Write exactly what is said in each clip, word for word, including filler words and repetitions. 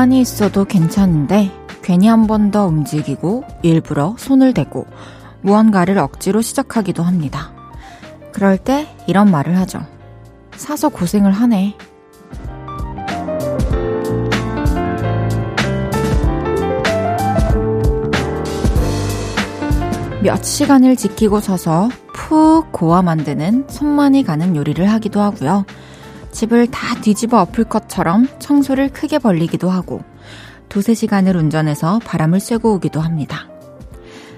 가만히 있어도 괜찮은데 괜히 한 번 더 움직이고 일부러 손을 대고 무언가를 억지로 시작하기도 합니다. 그럴 때 이런 말을 하죠. 사서 고생을 하네. 몇 시간을 지키고 서서 푹 고아 만드는 손만이 가는 요리를 하기도 하고요. 집을 다 뒤집어 엎을 것처럼 청소를 크게 벌리기도 하고 두세 시간을 운전해서 바람을 쐬고 오기도 합니다.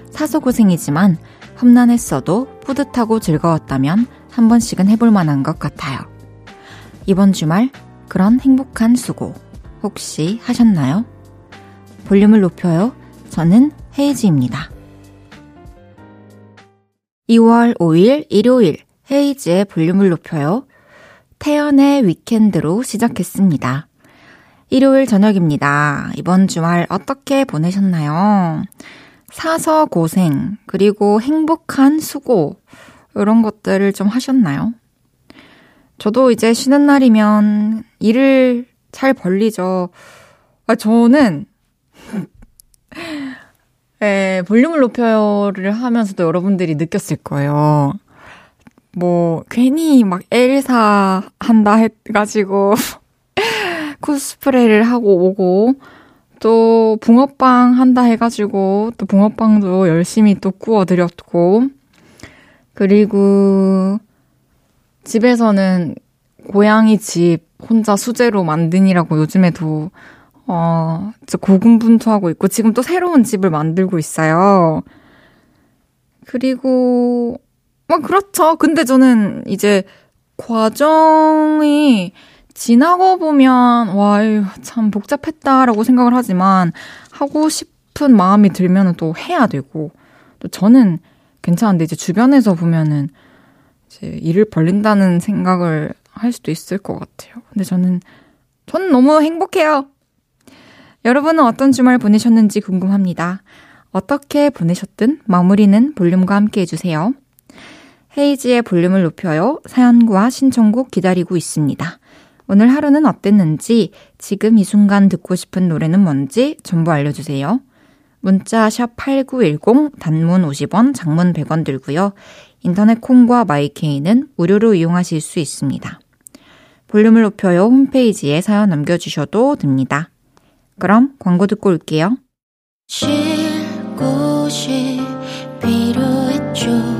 사소고생이지만 험난했어도 뿌듯하고 즐거웠다면 한 번씩은 해볼 만한 것 같아요. 이번 주말 그런 행복한 수고 혹시 하셨나요? 볼륨을 높여요. 저는 헤이지입니다. 이월 오일 일요일 헤이지의 볼륨을 높여요. 태연의 위켄드로 시작했습니다. 일요일 저녁입니다. 이번 주말 어떻게 보내셨나요? 사서 고생, 그리고 행복한 수고 이런 것들을 좀 하셨나요? 저도 이제 쉬는 날이면 일을 잘 벌리죠. 아, 저는 네, 볼륨을 높여요를 하면서도 여러분들이 느꼈을 거예요. 뭐 괜히 막 엘사 한다 해가지고 코스프레를 하고 오고 또 붕어빵 한다 해가지고 또 붕어빵도 열심히 또 구워드렸고, 그리고 집에서는 고양이 집 혼자 수제로 만드니라고 요즘에도 어, 진짜 고군분투하고 있고 지금 또 새로운 집을 만들고 있어요. 그리고 뭐 그렇죠. 근데 저는 이제 과정이 지나고 보면 와, 참 복잡했다라고 생각을 하지만 하고 싶은 마음이 들면 또 해야 되고, 또 저는 괜찮은데 이제 주변에서 보면은 이제 일을 벌린다는 생각을 할 수도 있을 것 같아요. 근데 저는 저는 너무 행복해요. 여러분은 어떤 주말 보내셨는지 궁금합니다. 어떻게 보내셨든 마무리는 볼륨과 함께 해주세요. 헤이지의 볼륨을 높여요. 사연과 신청곡 기다리고 있습니다. 오늘 하루는 어땠는지, 지금 이 순간 듣고 싶은 노래는 뭔지 전부 알려주세요. 문자 샵 팔구일공, 단문 오십 원, 장문 백 원 들고요. 인터넷 콩과 마이케이는 무료로 이용하실 수 있습니다. 볼륨을 높여요 홈페이지에 사연 남겨주셔도 됩니다. 그럼 광고 듣고 올게요. 쉴 곳이 필요했죠.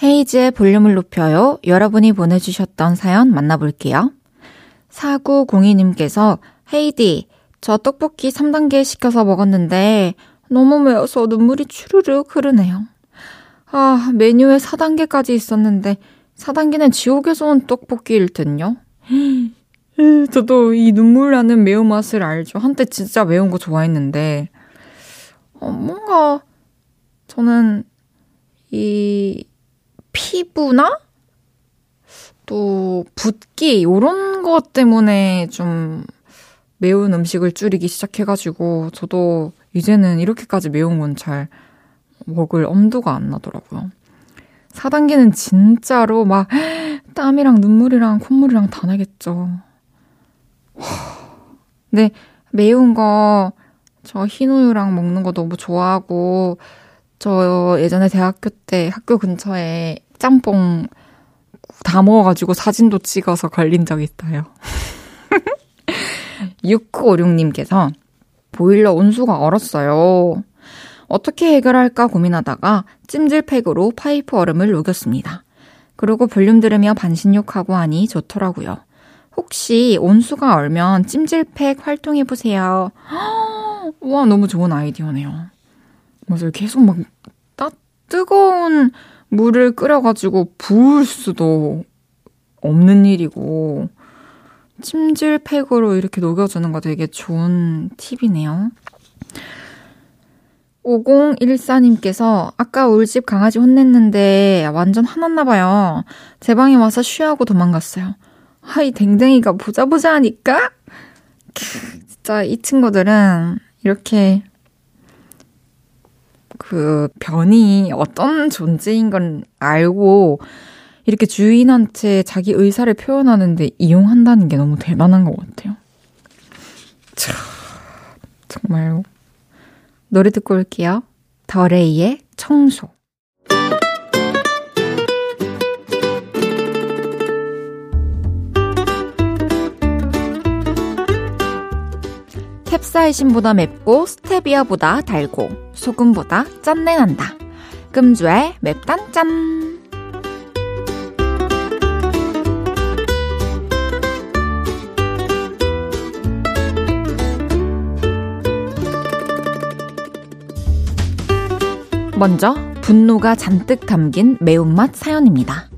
헤이지의 볼륨을 높여요. 여러분이 보내주셨던 사연 만나볼게요. 사구공이 님께서 헤이디, 저 떡볶이 삼 단계 시켜서 먹었는데 너무 매워서 눈물이 추르륵 흐르네요. 아, 메뉴에 사 단계까지 있었는데 사 단계는 지옥에서 온 떡볶이일 텐요. 저도 이 눈물 나는 매운맛을 알죠. 한때 진짜 매운 거 좋아했는데 어, 뭔가 저는 이 피부나 또 붓기 이런 것 때문에 좀 매운 음식을 줄이기 시작해가지고 저도 이제는 이렇게까지 매운 건 잘 먹을 엄두가 안 나더라고요. 사 단계는 진짜로 막 땀이랑 눈물이랑 콧물이랑 다 나겠죠. 근데 매운 거 저 흰우유랑 먹는 거 너무 좋아하고, 저 예전에 대학교 때 학교 근처에 짬뽕 다 먹어가지고 사진도 찍어서 걸린 적이 있어요. 육구오육 님께서 보일러 온수가 얼었어요. 어떻게 해결할까 고민하다가 찜질팩으로 파이프 얼음을 녹였습니다. 그러고 볼륨 들으며 반신욕하고 하니 좋더라고요. 혹시 온수가 얼면 찜질팩 활동해보세요. 와, 너무 좋은 아이디어네요. 맞아요. 계속 막 따, 뜨거운 물을 끓여가지고 부을 수도 없는 일이고 찜질팩으로 이렇게 녹여주는 거 되게 좋은 팁이네요. 오공일사님께서 아까 울집 강아지 혼냈는데 완전 화났나봐요. 제 방에 와서 쉬하고 도망갔어요. 하이 댕댕이가 보자 보자 하니까 진짜 이 친구들은 이렇게 그 변이 어떤 존재인 건 알고 이렇게 주인한테 자기 의사를 표현하는데 이용한다는 게 너무 대단한 것 같아요. 참 정말. 노래 듣고 올게요. 더레이의 청소. 캡사이신보다 맵고 스테비아보다 달고 소금보다 짠내 난다. 금주의 맵단짠. 먼저 분노가 잔뜩 담긴 매운맛 사연입니다.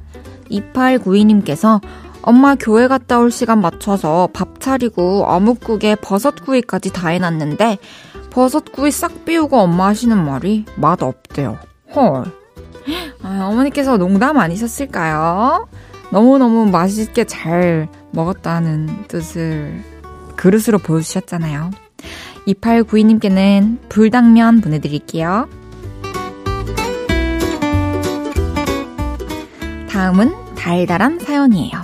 이팔구이님께서 엄마 교회 갔다 올 시간 맞춰서 밥 차리고 어묵국에 버섯구이까지 다 해놨는데 버섯구이 싹 비우고 엄마 하시는 말이 맛 없대요. 헐. 아, 어머니께서 농담 아니셨을까요? 너무너무 맛있게 잘 먹었다는 뜻을 그릇으로 보여주셨잖아요. 이팔구이님께는 불당면 보내드릴게요. 다음은 달달한 사연이에요.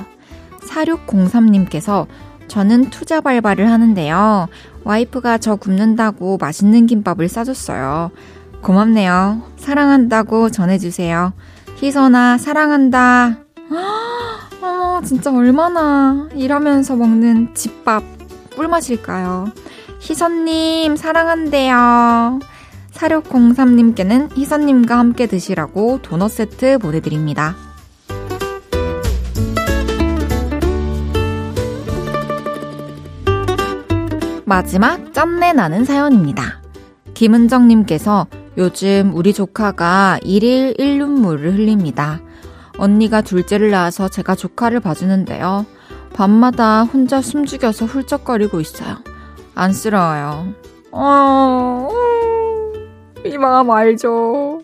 사육공삼님께서 저는 투자 발발을 하는데요. 와이프가 저 굶는다고 맛있는 김밥을 싸줬어요. 고맙네요. 사랑한다고 전해주세요. 희선아 사랑한다. 아, 진짜 얼마나 일하면서 먹는 집밥 꿀맛일까요. 희선님 사랑한대요. 사육공삼님께는 희선님과 함께 드시라고 도넛 세트 보내드립니다. 마지막 짬내 나는 사연입니다. 김은정님께서 요즘 우리 조카가 일일 일 눈물을 흘립니다. 언니가 둘째를 낳아서 제가 조카를 봐주는데요. 밤마다 혼자 숨죽여서 훌쩍거리고 있어요. 안쓰러워요. 어... 이 마음 알죠.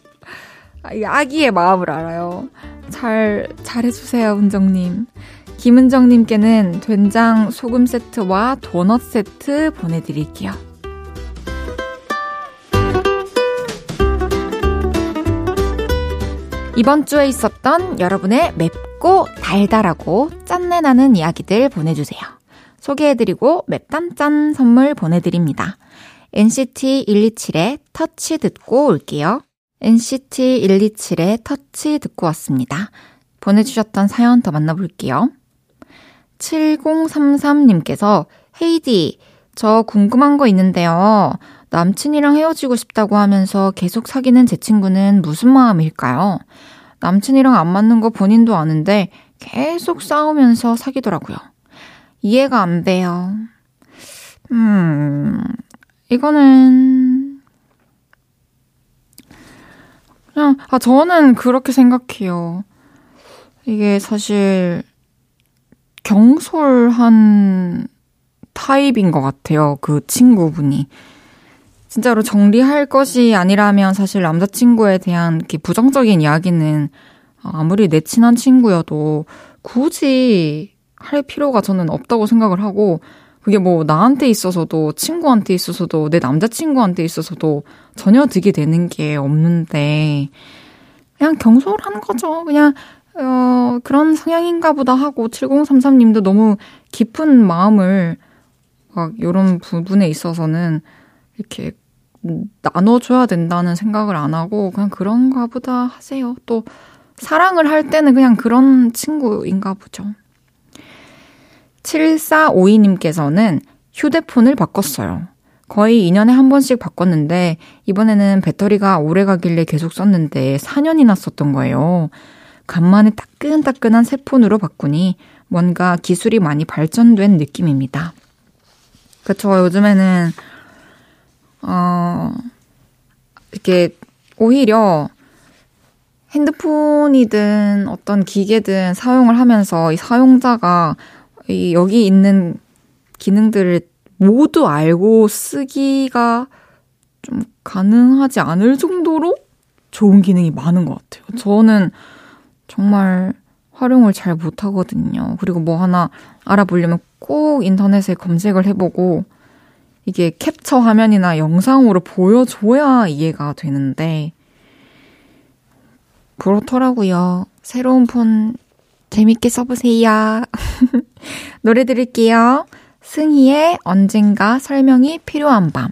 이 아기의 마음을 알아요. 잘, 잘해주세요, 은정님. 김은정님께는 된장 소금 세트와 도넛 세트 보내드릴게요. 이번 주에 있었던 여러분의 맵고 달달하고 짠내 나는 이야기들 보내주세요. 소개해드리고 맵단짠 선물 보내드립니다. 엔시티 백이십칠의 터치 듣고 올게요. 엔시티 백이십칠의 터치 듣고 왔습니다. 보내주셨던 사연 더 만나볼게요. 칠공삼삼님께서 헤이디, 저 궁금한 거 있는데요. 남친이랑 헤어지고 싶다고 하면서 계속 사귀는 제 친구는 무슨 마음일까요? 남친이랑 안 맞는 거 본인도 아는데 계속 싸우면서 사귀더라고요. 이해가 안 돼요. 음, 이거는 그냥 아 저는 그렇게 생각해요. 이게 사실 경솔한 타입인 것 같아요. 그 친구분이. 진짜로 정리할 것이 아니라면 사실 남자친구에 대한 이렇게 부정적인 이야기는 아무리 내 친한 친구여도 굳이 할 필요가 저는 없다고 생각을 하고 그게 뭐 나한테 있어서도 친구한테 있어서도 내 남자친구한테 있어서도 전혀 득이 되는 게 없는데 그냥 경솔한 거죠. 그냥 어, 그런 성향인가 보다 하고 칠공삼삼님도 너무 깊은 마음을 막 이런 부분에 있어서는 이렇게 나눠줘야 된다는 생각을 안 하고 그냥 그런가 보다 하세요. 또 사랑을 할 때는 그냥 그런 친구인가 보죠. 칠사오이님께서는 휴대폰을 바꿨어요. 거의 이 년에 한 번씩 바꿨는데 이번에는 배터리가 오래 가길래 계속 썼는데 사 년이나 썼던 거예요. 간만에 따끈따끈한 새 폰으로 바꾸니 뭔가 기술이 많이 발전된 느낌입니다. 그쵸, 요즘에는 어, 이렇게 오히려 핸드폰이든 어떤 기계든 사용을 하면서 이 사용자가 이 여기 있는 기능들을 모두 알고 쓰기가 좀 가능하지 않을 정도로 좋은 기능이 많은 것 같아요. 저는 정말 활용을 잘 못하거든요. 그리고 뭐 하나 알아보려면 꼭 인터넷에 검색을 해보고 이게 캡처 화면이나 영상으로 보여줘야 이해가 되는데 그렇더라고요. 새로운 폰 재밌게 써보세요. 노래 들을게요. 승희의 언젠가 설명이 필요한 밤.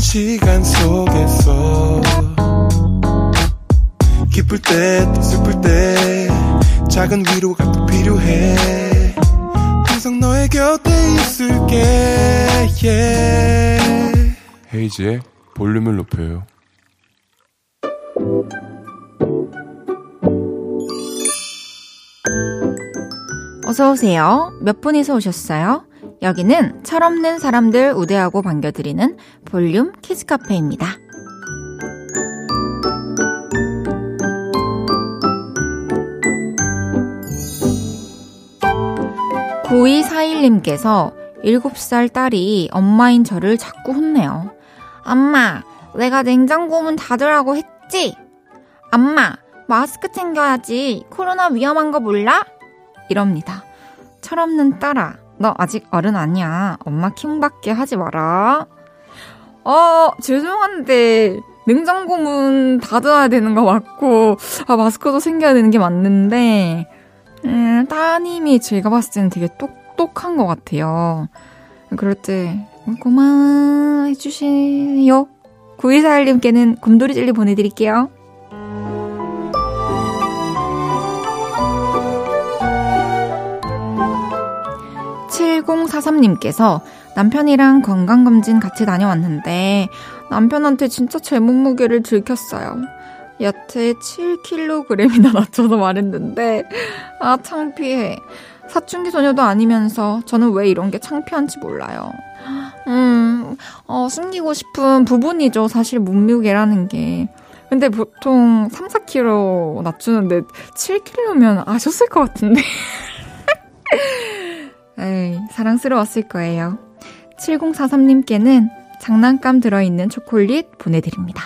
시간 속에서 기쁠 때 또 슬플 때 작은 위로가 또 필요해. 항상 너의 곁에 있을게. yeah. 헤이지의 볼륨을 높여요. 어서오세요. 몇 분이서 오셨어요? 여기는 철없는 사람들 우대하고 반겨드리는 볼륨 키즈카페입니다. 구이사일님께서 일곱 살 딸이 엄마인 저를 자꾸 혼내요. 엄마, 내가 냉장고 문 닫으라고 했지? 엄마, 마스크 챙겨야지. 코로나 위험한 거 몰라? 이럽니다. 철없는 딸아, 너 아직 어른 아니야. 엄마 킹받게 하지 마라. 어, 죄송한데 냉장고 문 닫아야 되는 거 맞고 아, 마스크도 챙겨야 되는 게 맞는데 음, 따님이 제가 봤을 때는 되게 똑똑한 것 같아요. 그럴 때 고마워 해주세요. 구이사일님께는 곰돌이 젤리 보내드릴게요. 칠공사삼님께서 남편이랑 건강검진 같이 다녀왔는데 남편한테 진짜 제 몸무게를 들켰어요. 여태 칠 킬로그램이나 낮춰서 말했는데 아 창피해. 사춘기 소녀도 아니면서 저는 왜 이런 게 창피한지 몰라요. 음, 어, 숨기고 싶은 부분이죠. 사실 몸무게라는 게. 근데 보통 삼, 사 킬로그램 낮추는데 칠 킬로그램면 아셨을 것 같은데. 에이, 사랑스러웠을 거예요. 칠공사삼님께는 장난감 들어있는 초콜릿 보내드립니다.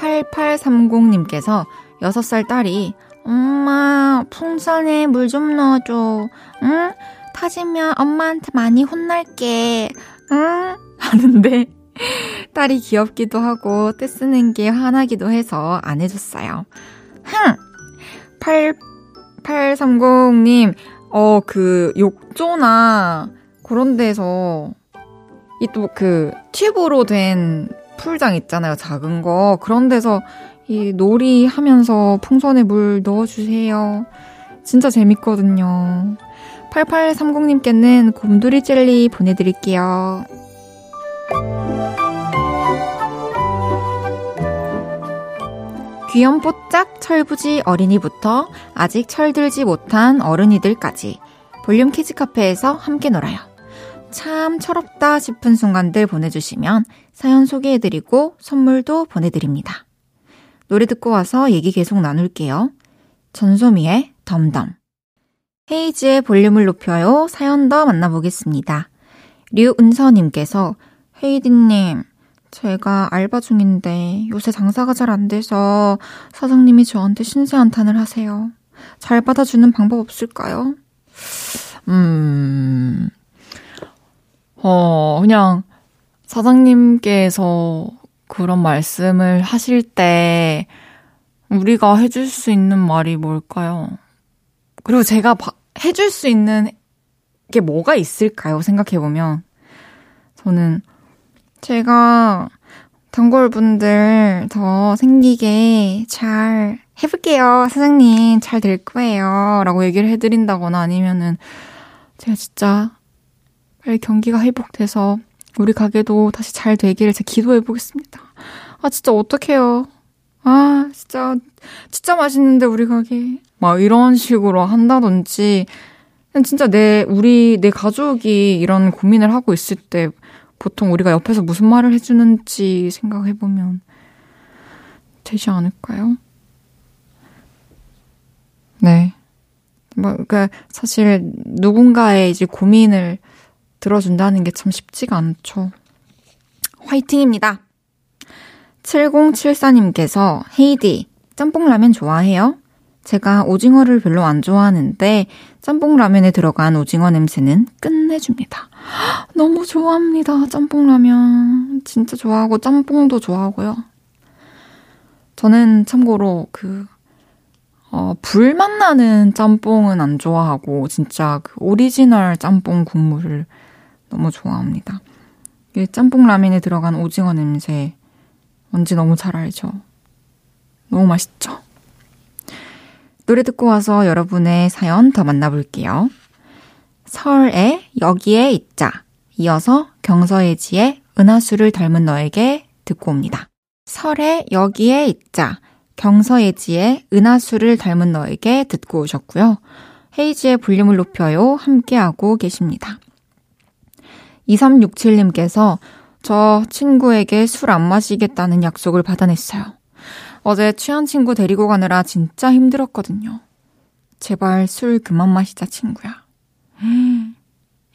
팔팔삼공님께서 여섯 살 딸이 엄마 풍선에 물 좀 넣어줘. 응? 터지면 엄마한테 많이 혼날게. 응? 하는데 딸이 귀엽기도 하고 떼쓰는 게 화나기도 해서 안 해줬어요. 흥! 팔팔삼공님, 어, 그 욕조나 그런 데서 이 또 그 튜브로 된 풀장 있잖아요. 작은 거. 그런 데서 이 놀이 하면서 풍선에 물 넣어주세요. 진짜 재밌거든요. 팔팔삼공님께는 곰돌이 젤리 보내드릴게요. 귀염뽀짝 철부지 어린이부터 아직 철들지 못한 어른이들까지 볼륨 키즈카페에서 함께 놀아요. 참 철없다 싶은 순간들 보내주시면 사연 소개해드리고 선물도 보내드립니다. 노래 듣고 와서 얘기 계속 나눌게요. 전소미의 덤덤. 헤이지의 볼륨을 높여요. 사연 더 만나보겠습니다. 류은서님께서 헤이디님, 제가 알바 중인데 요새 장사가 잘 안 돼서 사장님이 저한테 신세한탄을 하세요. 잘 받아주는 방법 없을까요? 음, 어, 그냥 사장님께서 그런 말씀을 하실 때 우리가 해줄 수 있는 말이 뭘까요? 그리고 제가 바, 해줄 수 있는 게 뭐가 있을까요? 생각해보면 저는 제가 단골분들 더 생기게 잘 해볼게요. 사장님 잘 될 거예요. 라고 얘기를 해드린다거나 아니면은 제가 진짜 빨리 경기가 회복돼서 우리 가게도 다시 잘 되기를 제가 기도해보겠습니다. 아 진짜 어떡해요. 아 진짜 진짜 맛있는데 우리 가게 막 이런 식으로 한다든지. 진짜 내 우리 내 가족이 이런 고민을 하고 있을 때 보통 우리가 옆에서 무슨 말을 해주는지 생각해보면 되지 않을까요? 네. 뭐, 그러니까 사실 누군가의 이제 고민을 들어준다는 게 참 쉽지가 않죠. 화이팅입니다. 칠공칠사님께서 헤이디, 짬뽕라면 좋아해요? 제가 오징어를 별로 안 좋아하는데 짬뽕라면에 들어간 오징어 냄새는 끝내줍니다. 너무 좋아합니다. 짬뽕라면 진짜 좋아하고 짬뽕도 좋아하고요. 저는 참고로 그 어, 불맛 나는 짬뽕은 안 좋아하고 진짜 그 오리지널 짬뽕 국물을 너무 좋아합니다. 이 짬뽕라면에 들어간 오징어 냄새 뭔지 너무 잘 알죠? 너무 맛있죠? 노래 듣고 와서 여러분의 사연 더 만나볼게요. 설의 여기에 있자, 이어서 경서예지의 은하수를 닮은 너에게 듣고 옵니다. 설의 여기에 있자, 경서예지의 은하수를 닮은 너에게 듣고 오셨고요. 헤이지의 볼륨을 높여요 함께하고 계십니다. 이삼육칠님께서 저 친구에게 술 안 마시겠다는 약속을 받아냈어요. 어제 취한 친구 데리고 가느라 진짜 힘들었거든요. 제발 술 그만 마시자 친구야.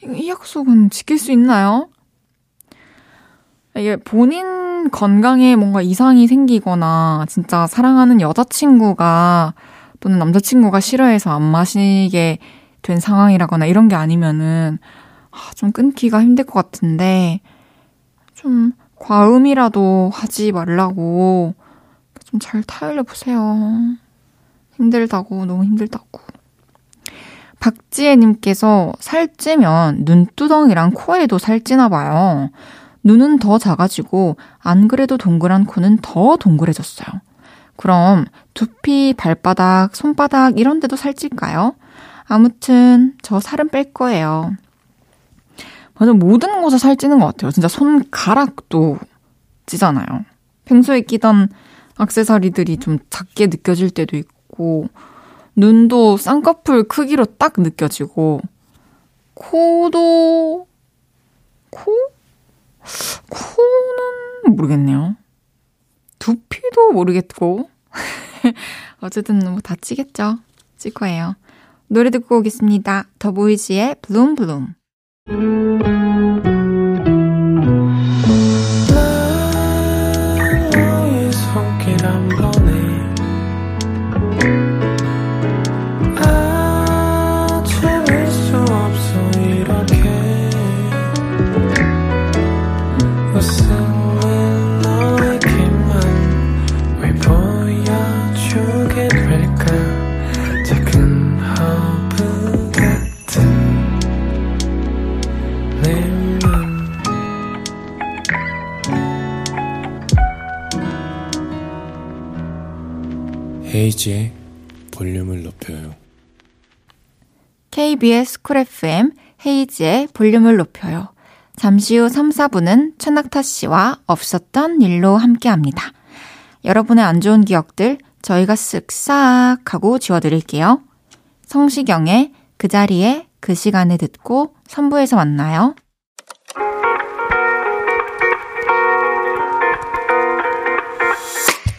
이 약속은 지킬 수 있나요? 이게 본인 건강에 뭔가 이상이 생기거나 진짜 사랑하는 여자친구가 또는 남자친구가 싫어해서 안 마시게 된 상황이라거나 이런 게 아니면은 좀 끊기가 힘들 것 같은데 좀 과음이라도 하지 말라고 좀 잘 타일러보세요. 힘들다고, 너무 힘들다고. 박지혜님께서 살찌면 눈두덩이랑 코에도 살찌나 봐요. 눈은 더 작아지고 안 그래도 동그란 코는 더 동그래졌어요. 그럼 두피, 발바닥, 손바닥 이런 데도 살찔까요? 아무튼 저 살은 뺄 거예요. 완전 모든 곳에 살찌는 것 같아요. 진짜 손가락도 찌잖아요. 평소에 끼던 액세서리들이 좀 작게 느껴질 때도 있고 눈도 쌍꺼풀 크기로 딱 느껴지고 코도 코? 코는 모르겠네요. 두피도 모르겠고 어쨌든 뭐 다 찌겠죠. 찔 거예요. 노래 듣고 오겠습니다. 더보이즈의 블룸블룸. 헤이지의 볼륨을 높여요. 케이비에스 쿨 에프엠 헤이지의 볼륨을 높여요. 잠시 후 삼, 사 부는 최낙타 씨와 없었던 일로 함께합니다. 여러분의 안 좋은 기억들 저희가 쓱싹 하고 지워드릴게요. 성시경의 그 자리에 그 시간에 듣고 삼 부에서 만나요.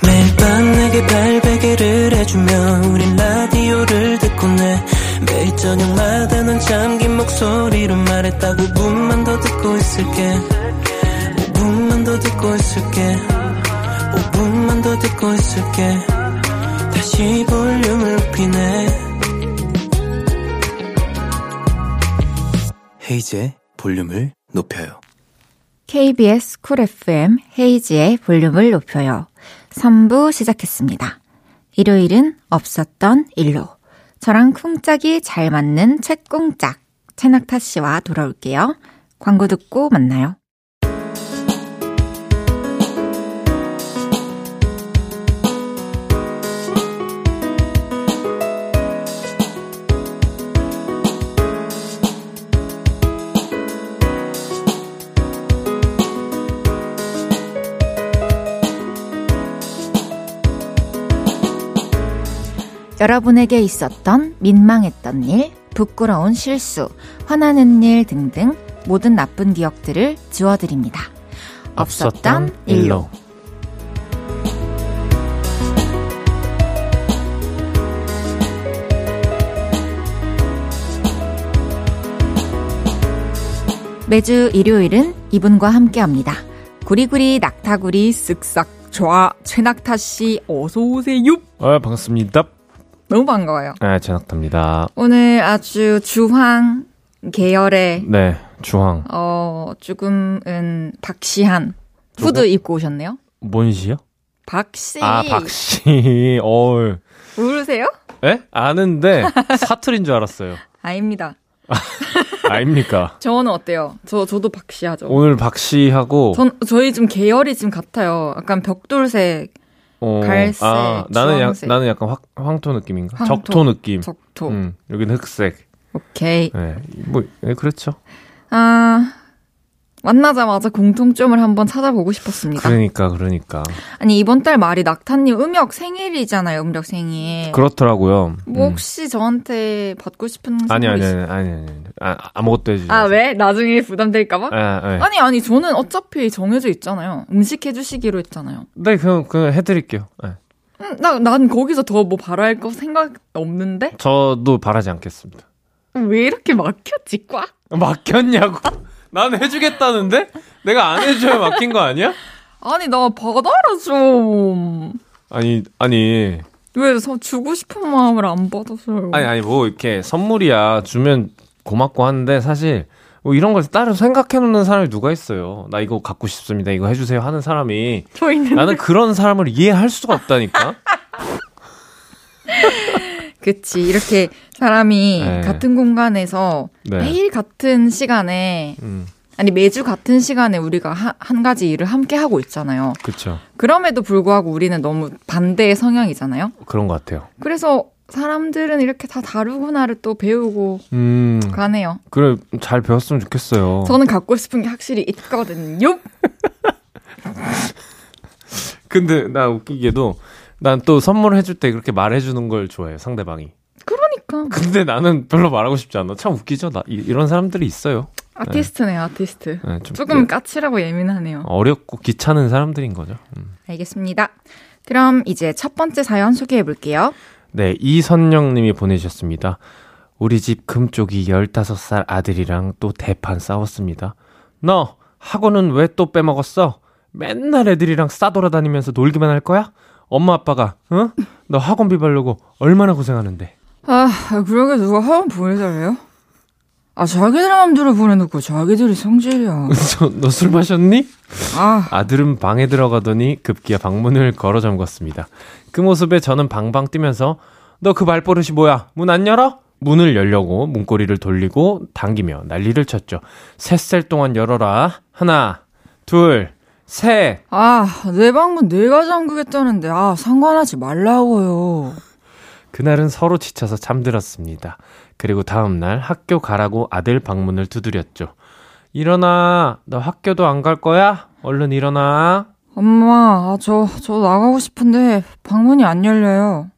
매일 밤 내게 발베개를 해주며 우린 라디오를 듣고 내 매일 저녁마다 넌 잠긴 목소리로 말했다. 오 분만 더 듣고 있을게. 오 분만 더 듣고 있을게. 오 분만 더 듣고 있을게. 다시 볼륨을 높이네. 헤이즈의 볼륨을 높여요. 케이비에스 쿨 에프엠 헤이즈의 볼륨을 높여요. 삼 부 시작했습니다. 일요일은 없었던 일로. 저랑 쿵짝이 잘 맞는 책꿍짝 채낙타 씨와 돌아올게요. 광고 듣고 만나요. 여러분에게 있었던 민망했던 일, 부끄러운 실수, 화나는 일 등등 모든 나쁜 기억들을 지워드립니다. 없었던 일로. 매주 일요일은 이분과 함께합니다. 구리구리 낙타구리 쓱싹 좋아 최낙타씨 어서오세요. 아, 반갑습니다. 너무 반가워요. 네, 최낙타입니다. 오늘 아주 주황 계열의 네 주황 어 조금은 박시한 후드 누구? 입고 오셨네요. 뭔 시요? 박씨. 아 박씨. 어울. 모르세요? 네? 아는데 사투리인 줄 알았어요. 아닙니다. 아닙니까? 저는 어때요? 저, 저도 박씨하죠. 오늘 박씨하고. 전, 저희 좀 계열이 지금 같아요. 약간 벽돌색, 어, 갈색, 아, 나는, 야, 나는 약간 확, 황토 느낌인가? 황토, 적토 느낌. 적토. 음, 여기는 흑색. 오케이. 네, 뭐, 네, 그렇죠. 아, 만나자마자 공통점을 한번 찾아보고 싶었습니다. 그러니까, 그러니까. 아니, 이번 달 말이 낙타님 음력 생일이잖아요, 음력 생일. 그렇더라고요. 뭐 혹시 음. 저한테 받고 싶은 선물이 아니, 아니, 아니, 아니, 아니. 아, 아무것도 해주지. 아, 왜? 나중에 부담될까봐? 아, 네. 아니, 아니, 저는 어차피 정해져 있잖아요. 음식 해주시기로 했잖아요. 네, 그냥, 그냥 해드릴게요. 네. 음, 나, 난 거기서 더 뭐 바랄 거 생각 없는데? 저도 바라지 않겠습니다. 왜 이렇게 막혔지, 꽉? 막혔냐고? 난 해주겠다는데? 내가 안 해줘야 막힌 거 아니야? 아니, 나 받아라, 좀. 아니, 아니. 왜 주고 싶은 마음을 안 받아줘요? 아니, 아니, 뭐, 이렇게 선물이야. 주면 고맙고 한데, 사실, 뭐 이런 걸 따로 생각해놓는 사람이 누가 있어요? 나 이거 갖고 싶습니다. 이거 해주세요. 하는 사람이. 저 있는데. 나는 그런 사람을 이해할 수가 없다니까? 그치. 이렇게 사람이 네. 같은 공간에서 네. 매일 같은 시간에 음. 아니 매주 같은 시간에 우리가 하, 한 가지 일을 함께 하고 있잖아요. 그렇죠. 그럼에도 불구하고 우리는 너무 반대의 성향이잖아요. 그런 것 같아요. 그래서 사람들은 이렇게 다 다르구나를 또 배우고 음, 가네요. 그래 잘 배웠으면 좋겠어요. 저는 갖고 싶은 게 확실히 있거든요. 근데 나 웃기게도 난 또 선물해줄 때 그렇게 말해주는 걸 좋아해요, 상대방이. 그러니까. 근데 나는 별로 말하고 싶지 않아. 참 웃기죠? 나, 이, 이런 사람들이 있어요. 아티스트네요, 네. 아티스트. 네, 좀, 조금 까칠하고 예민하네요. 어렵고 귀찮은 사람들인 거죠. 음. 알겠습니다. 그럼 이제 첫 번째 사연 소개해볼게요. 네, 이선영 님이 보내주셨습니다. 우리 집 금쪽이 열다섯 살 아들이랑 또 대판 싸웠습니다. 너 학원은 왜 또 빼먹었어? 맨날 애들이랑 싸돌아다니면서 놀기만 할 거야? 엄마 아빠가 어? 너 학원비 벌려고 얼마나 고생하는데. 아, 그러게 누가 학원 보내달래요? 아, 자기들 마음대로 보내놓고 자기들이 성질이야. 너 술 마셨니? 아. 아들은 방에 들어가더니 급기야 방문을 걸어 잠갔습니다. 그 모습에 저는 방방 뛰면서 너 그 말버릇이 뭐야? 문 안 열어? 문을 열려고 문고리를 돌리고 당기며 난리를 쳤죠. 셋셀 동안 열어라. 하나, 둘, 셋. 아, 내 방문 내가 잠그겠다는데 아 상관하지 말라고요. 그날은 서로 지쳐서 잠들었습니다. 그리고 다음날 학교 가라고 아들 방문을 두드렸죠. 일어나. 너 학교도 안 갈 거야? 얼른 일어나. 엄마, 저, 저 나가고 싶은데 방문이 안 열려요.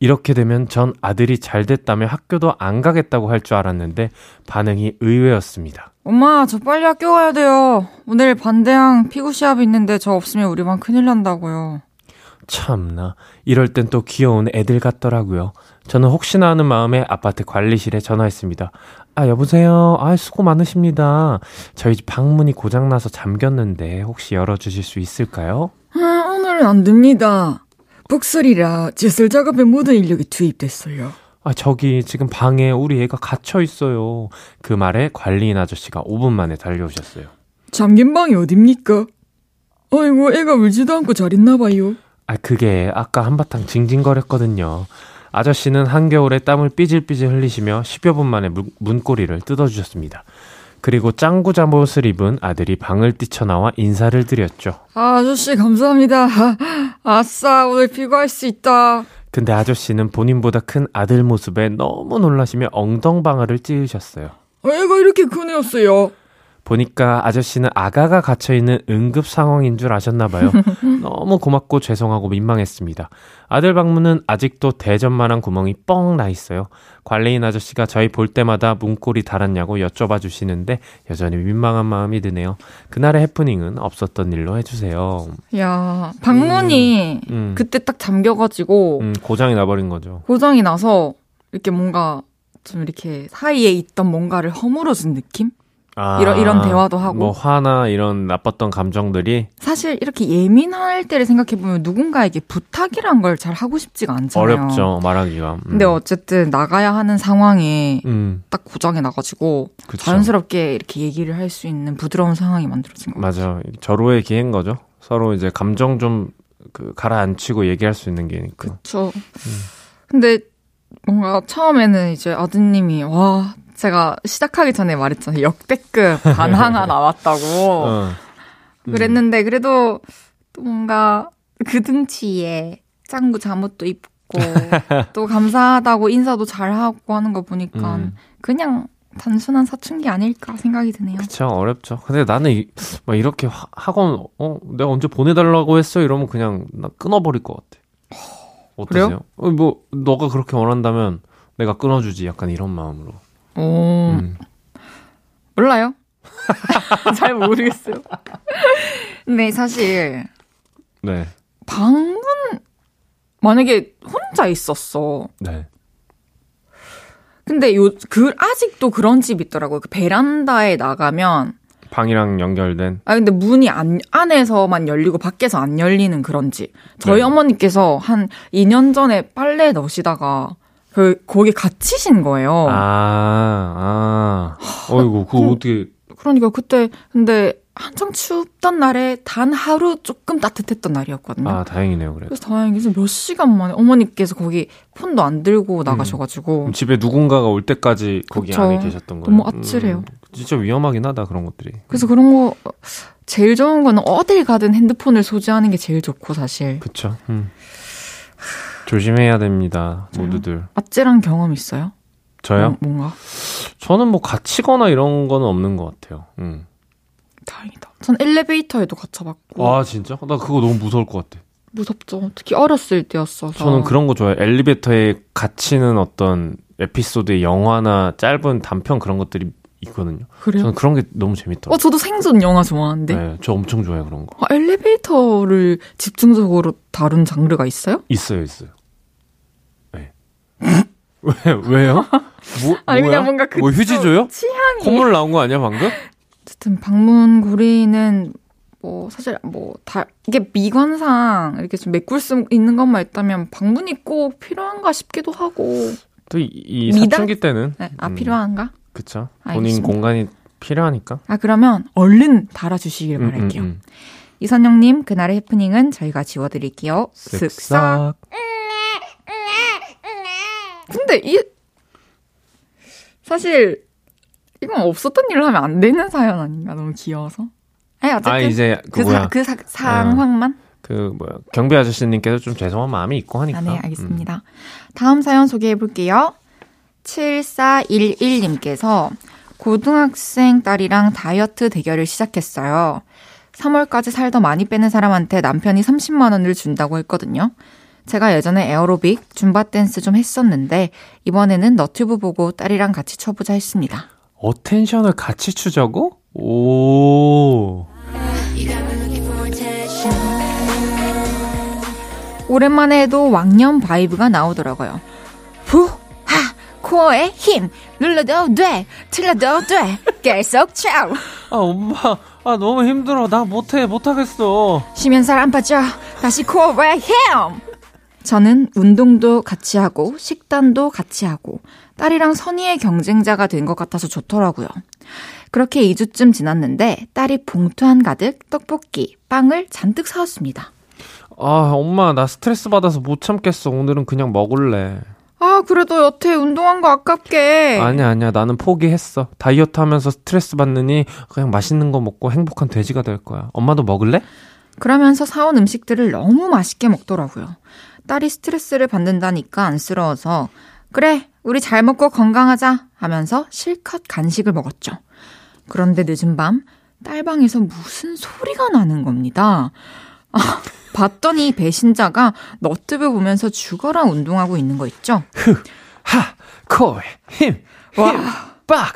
이렇게 되면 전 아들이 잘 됐다며 학교도 안 가겠다고 할 줄 알았는데 반응이 의외였습니다. 엄마, 저 빨리 학교 가야 돼요. 오늘 반대항 피구 시합이 있는데 저 없으면 우리 반 큰일 난다고요. 참나, 이럴 땐 또 귀여운 애들 같더라고요. 저는 혹시나 하는 마음에 아파트 관리실에 전화했습니다. 아, 여보세요. 아, 수고 많으십니다. 저희 집 방문이 고장나서 잠겼는데 혹시 열어주실 수 있을까요? 아, 오늘은 안 됩니다. 북설이라 제설 작업에 모든 인력이 투입됐어요. 아, 저기 지금 방에 우리 애가 갇혀 있어요. 그 말에 관리인 아저씨가 오 분 만에 달려오셨어요. 잠긴 방이 어딥니까? 아이고, 애가 울지도 않고 잘 있나 봐요. 아, 그게 아까 한바탕 징징거렸거든요. 아저씨는 한겨울에 땀을 삐질삐질 흘리시며 십여 분 만에 문, 문고리를 뜯어주셨습니다. 그리고 짱구 잠옷을 입은 아들이 방을 뛰쳐나와 인사를 드렸죠. 아, 아저씨 감사합니다. 아싸, 오늘 피구할 수 있다. 근데 아저씨는 본인보다 큰 아들 모습에 너무 놀라시며 엉덩방아를 찌으셨어요. 애가 이렇게 크네요. 보니까 아저씨는 아가가 갇혀있는 응급 상황인 줄 아셨나 봐요. 너무 고맙고 죄송하고 민망했습니다. 아들 방문은 아직도 대전만한 구멍이 뻥 나 있어요. 관리인 아저씨가 저희 볼 때마다 문고리 달았냐고 여쭤봐 주시는데 여전히 민망한 마음이 드네요. 그날의 해프닝은 없었던 일로 해주세요. 야, 방문이 음, 음. 그때 딱 잠겨가지고 음, 고장이 나버린 거죠. 고장이 나서 이렇게 뭔가 좀 이렇게 사이에 있던 뭔가를 허물어준 느낌? 아, 이런, 이런 대화도 하고. 뭐, 화나 이런 나빴던 감정들이. 사실 이렇게 예민할 때를 생각해보면 누군가에게 부탁이란 걸 잘 하고 싶지가 않잖아요. 어렵죠, 말하기가. 음. 근데 어쨌든 나가야 하는 상황에 음. 딱 고장이 나가지고 그쵸. 자연스럽게 이렇게 얘기를 할 수 있는 부드러운 상황이 만들어진 것 같아요. 맞아요. 절호의 기회인 거죠. 서로 이제 감정 좀 그 가라앉히고 얘기할 수 있는 기회니까. 그쵸. 음. 근데 뭔가 처음에는 이제 아드님이, 와, 제가 시작하기 전에 말했잖아요. 역대급 반항아 나왔다고. 어. 음. 그랬는데 그래도 또 뭔가 그 등치에 짱구 잠옷도 입고 또 감사하다고 인사도 잘하고 하는 거 보니까 음. 그냥 단순한 사춘기 아닐까 생각이 드네요. 그쵸, 어렵죠. 근데 나는 이, 막 이렇게 하, 학원 어, 내가 언제 보내달라고 했어 이러면 그냥 나 끊어버릴 것 같아. 어떠세요? 어, 뭐 너가 그렇게 원한다면 내가 끊어주지 약간 이런 마음으로. 오, 음. 몰라요. 잘 모르겠어요. 근데 사실 네. 방문 만약에 혼자 있었어. 네. 근데 요 그 아직도 그런 집이 있더라고요. 그 베란다에 나가면 방이랑 연결된. 아 근데 문이 안, 안에서만 열리고 밖에서 안 열리는 그런 집. 저희 네. 어머니께서 한 이 년 전에 빨래 넣으시다가. 그, 거기 갇히신 거예요. 아, 아. 어이구, 그거 그, 어떻게. 그러니까 그때, 근데 한창 춥던 날에 단 하루 조금 따뜻했던 날이었거든요. 아, 다행이네요, 그래도. 그래서 다행히 몇 시간 만에 어머니께서 거기 폰도 안 들고 나가셔가지고. 음, 집에 누군가가 올 때까지 거기 그쵸. 안에 계셨던 거예요. 너무 아찔해요. 음, 진짜 위험하긴 하다, 그런 것들이. 그래서 그런 거, 제일 좋은 거는 어딜 가든 핸드폰을 소지하는 게 제일 좋고, 사실. 그쵸. 음. 조심해야 됩니다. 맞아요. 모두들. 아찔한 경험 있어요? 저요? 뭐, 뭔가? 저는 뭐 갇히거나 이런 건 없는 것 같아요. 음. 다행이다. 전 엘리베이터에도 갇혀봤고. 아 진짜? 나 그거 너무 무서울 것 같아. 무섭죠. 특히 어렸을 때였어서. 저는 그런 거 좋아해요. 엘리베이터에 갇히는 어떤 에피소드의 영화나 짧은 단편 그런 것들이 있거든요. 그래요? 저는 그런 게 너무 재밌더라고요. 어, 저도 생존 영화 좋아하는데. 네, 저 엄청 좋아해요 그런 거. 아, 엘리베이터를 집중적으로 다룬 장르가 있어요? 있어요, 있어요. 네. 왜 왜요? 뭐 아니, 뭐야? 그냥 뭔가 그 뭐 휴지 줘요? 취향이. 콧물 나온 거 아니야 방금? 어쨌든 방문고리는 뭐 사실 뭐 다 이게 미관상 이렇게 좀 메꿀 수 있는 것만 있다면 방문이 꼭 필요한가 싶기도 하고. 또 이, 이 사춘기 때는. 네, 아 음. 필요한가? 그쵸. 본인 공간이 필요하니까. 아 그러면 얼른 달아주시길 음, 바랄게요. 음, 음. 이선영님 그날의 해프닝은 저희가 지워드릴게요. 쓱싹. 근데 이 사실 이건 없었던 일을 하면 안 되는 사연 아닌가. 너무 귀여워서. 아니 어쨌든 아, 이제 그, 그, 사, 그 사, 상황만. 아, 그 뭐야 경비 아저씨님께서 좀 죄송한 마음이 있고 하니까. 아, 네 알겠습니다. 음. 다음 사연 소개해볼게요. 칠사일일님께서 고등학생 딸이랑 다이어트 대결을 시작했어요. 삼월까지 살 더 많이 빼는 사람한테 남편이 삼십만 원을 준다고 했거든요. 제가 예전에 에어로빅, 줌바댄스 좀 했었는데 이번에는 너튜브 보고 딸이랑 같이 춰보자 했습니다. 어텐션을 같이 추자고? 오... 오랜만에 해도 왕년 바이브가 나오더라고요. 후! 코어에 힘 눌러도 돼 틀려도 돼 계속 쳐. 아 엄마 아 너무 힘들어 나 못해 못하겠어. 쉬면 살 안 빠져 다시 코어에 힘. 저는 운동도 같이 하고 식단도 같이 하고 딸이랑 선의의 경쟁자가 된 것 같아서 좋더라고요. 그렇게 이 주쯤 지났는데 딸이 봉투 한 가득 떡볶이 빵을 잔뜩 사왔습니다. 아 엄마 나 스트레스 받아서 못 참겠어. 오늘은 그냥 먹을래. 아 그래도 여태 운동한 거 아깝게. 아니야 아니야 나는 포기했어. 다이어트 하면서 스트레스 받느니 그냥 맛있는 거 먹고 행복한 돼지가 될 거야. 엄마도 먹을래? 그러면서 사온 음식들을 너무 맛있게 먹더라고요. 딸이 스트레스를 받는다니까 안쓰러워서 그래 우리 잘 먹고 건강하자 하면서 실컷 간식을 먹었죠. 그런데 늦은 밤 딸방에서 무슨 소리가 나는 겁니다. 아, 봤더니 배신자가 너튜브 보면서 죽어라 운동하고 있는 거 있죠? 흐, 하, 콜, 힘, 와, 힘, 빡.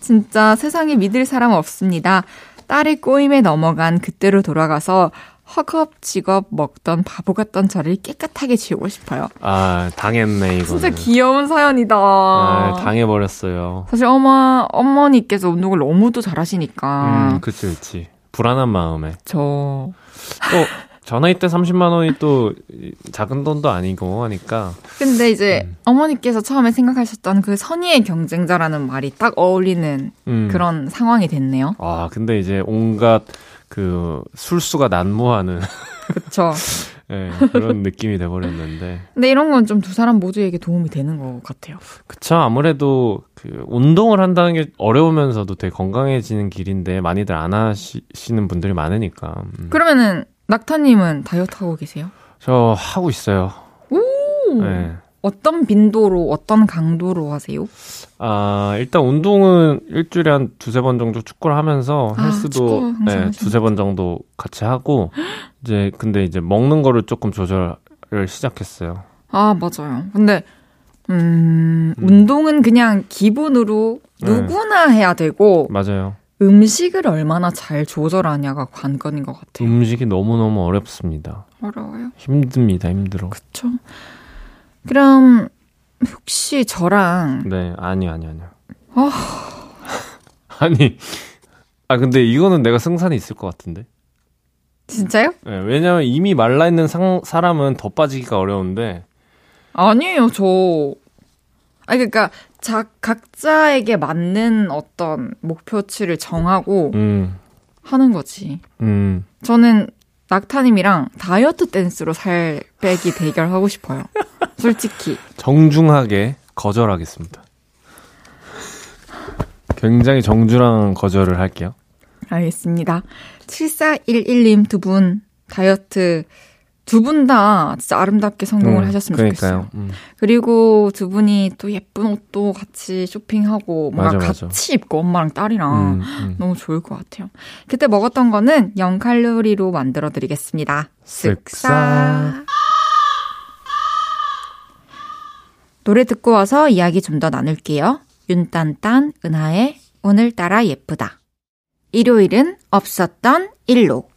진짜 세상에 믿을 사람 없습니다. 딸의 꼬임에 넘어간 그때로 돌아가서 허겁지겁 먹던 바보 같던 저를 깨끗하게 지우고 싶어요. 아, 당했네 이거는. 진짜 귀여운 사연이다. 아, 당해버렸어요. 사실 엄마, 어머니께서 운동을 너무도 잘하시니까. 음, 그치 그치. 불안한 마음에. 저... 또 전화이 때 삼십만 원이 또 작은 돈도 아니고 하니까. 근데 이제 음. 어머니께서 처음에 생각하셨던 그 선의의 경쟁자라는 말이 딱 어울리는 음. 그런 상황이 됐네요. 아, 근데 이제 온갖 그 술수가 난무하는 그쵸. 네, 그런 느낌이 돼버렸는데. 근데 이런 건 좀 두 사람 모두에게 도움이 되는 것 같아요. 그쵸. 아무래도 그 운동을 한다는 게 어려우면서도 되게 건강해지는 길인데 많이들 안 하시는 분들이 많으니까. 음. 그러면은 낙타님은 다이어트 하고 계세요? 저 하고 있어요. 오. 네. 어떤 빈도로 어떤 강도로 하세요? 아, 일단 운동은 일주일에 한 두세 번 정도 축구를 하면서 아, 헬스도 네, 두세 번 정도 같이 하고 이제 근데 이제 먹는 거를 조금 조절을 시작했어요. 아, 맞아요. 근데 음, 음. 운동은 그냥 기본으로 누구나 네. 해야 되고 맞아요. 음식을 얼마나 잘 조절하냐가 관건인 것 같아요. 음식이 너무너무 어렵습니다. 어려워요? 힘듭니다. 힘들어. 그쵸. 그럼 혹시 저랑 네 아니 아니 아니요. 어... 아니 아 근데 이거는 내가 승산이 있을 것 같은데. 진짜요? 네, 왜냐면 이미 말라 있는 상, 사람은 더 빠지기가 어려운데. 아니에요 저. 아니 그러니까 자, 각자에게 맞는 어떤 목표치를 정하고 음. 하는 거지. 음. 저는 낙타님이랑 다이어트 댄스로 살 빼기 대결하고 싶어요. 솔직히. 정중하게 거절하겠습니다. 굉장히 정중한 거절을 할게요. 알겠습니다. 칠사일일 님 두 분 다이어트 두 분 다 진짜 아름답게 성공을 음, 하셨으면 그러니까요. 좋겠어요. 음. 그리고 두 분이 또 예쁜 옷도 같이 쇼핑하고 뭔가 맞아, 같이 맞아. 입고 엄마랑 딸이랑 음, 음. 너무 좋을 것 같아요. 그때 먹었던 거는 영 칼로리로 만들어드리겠습니다. 쓱싹. 노래 듣고 와서 이야기 좀 더 나눌게요. 윤딴딴 은하의 오늘따라 예쁘다. 일요일은 없었던 일로.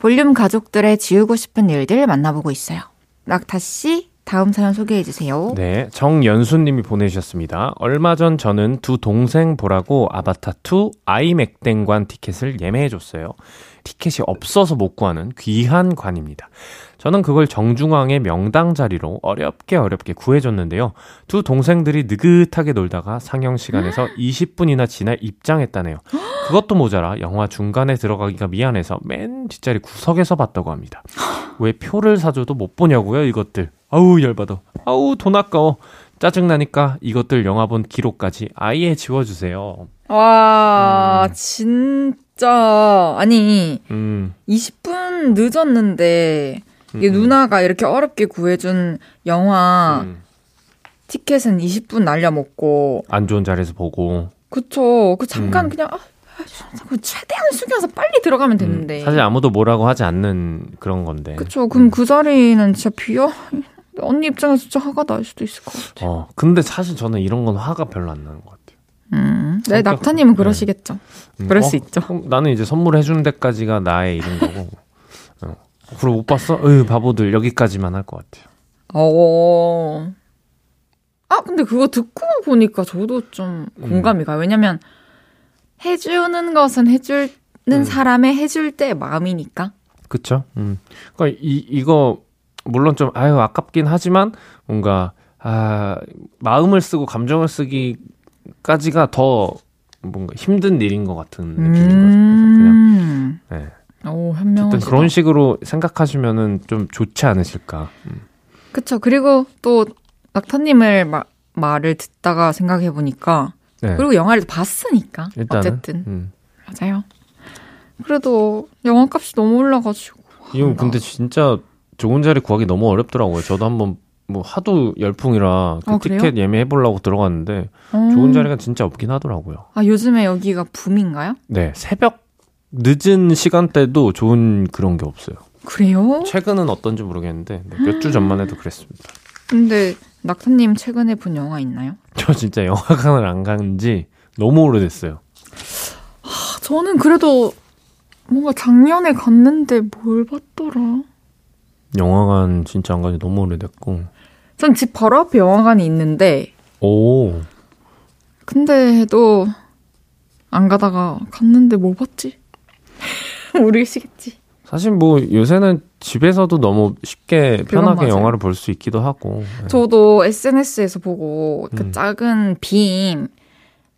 볼륨 가족들의 지우고 싶은 일들 만나보고 있어요. 낙타 씨, 다음 사연 소개해 주세요. 네, 정연수 님이 보내주셨습니다. 얼마 전 저는 두 동생 보라고 아바타 투 아이맥땡관 티켓을 예매해 줬어요. 티켓이 없어서 못 구하는 귀한 관입니다. 저는 그걸 정중앙의 명당 자리로 어렵게 어렵게 구해줬는데요. 두 동생들이 느긋하게 놀다가 상영 시간에서 이십 분이나 지나 입장했다네요. 그것도 모자라 영화 중간에 들어가기가 미안해서 맨 뒷자리 구석에서 봤다고 합니다. 왜 표를 사줘도 못 보냐고요, 이것들. 아우, 열받아. 아우, 돈 아까워. 짜증나니까 이것들 영화 본 기록까지 아예 지워주세요. 와, 음. 진짜. 아니, 음. 이십 분 늦었는데 이게 음. 누나가 이렇게 어렵게 구해준 영화 음. 티켓은 이십 분 날려먹고 안 좋은 자리에서 보고 그쵸. 그 잠깐 음. 그냥 아, 최대한 숙여서 빨리 들어가면 됐는데 음. 사실 아무도 뭐라고 하지 않는 그런 건데 그쵸. 그럼 음. 그 자리는 진짜 비어 언니 입장에서 진짜 화가 날 수도 있을 것 같아요. 어, 근데 사실 저는 이런 건 화가 별로 안 나는 것 같아요. 음, 네, 낙타님은 그러시겠죠. 음. 그럴 어? 수 있죠. 나는 이제 선물해주는 데까지가 나의 일인 거고 어. 그걸 못 봤어? 으, 바보들 여기까지만 할 것 같아요. 어... 아, 근데 그거 듣고 보니까 저도 좀 음. 공감이 가요. 왜냐면 해주는 것은 해주는 음. 사람의 해줄 때 마음이니까. 그쵸. 음. 그러니까 이, 이거 물론 좀 아유 아깝긴 하지만 뭔가 아, 마음을 쓰고 감정을 쓰기까지가 더 뭔가 힘든 일인 것 같은 음... 느낌인 거죠. 그냥 네. 오, 현명하시다. 그런 식으로 생각하시면은 좀 좋지 않으실까. 음. 그쵸. 그리고 또 낙타님을 마, 말을 듣다가 생각해 보니까 네. 그리고 영화를 봤으니까 일단은, 어쨌든 음. 맞아요. 그래도 영화값이 너무 올라가지고 이거 근데 진짜 좋은 자리 구하기 너무 어렵더라고요. 저도 한번 뭐 하도 열풍이라 그 아, 티켓 예매해보려고 들어갔는데 음. 좋은 자리가 진짜 없긴 하더라고요. 아 요즘에 여기가 붐인가요? 네. 새벽 늦은 시간대도 좋은 그런 게 없어요. 그래요? 최근은 어떤지 모르겠는데 네, 몇 주 전만 해도 그랬습니다. 근데 낙타님 최근에 본 영화 있나요? 저 진짜 영화관을 안 간 지 너무 오래됐어요. 하, 저는 그래도 뭔가 작년에 갔는데 뭘 봤더라? 영화관 진짜 안 간 지 너무 오래됐고 전 집 바로 앞에 영화관이 있는데 오. 근데도 안 가다가 갔는데 뭘 봤지? 모르시겠지. 사실 뭐 요새는 집에서도 너무 쉽게 편하게 맞아요. 영화를 볼 수 있기도 하고 저도 에스엔에스에서 보고 그 음. 작은 빔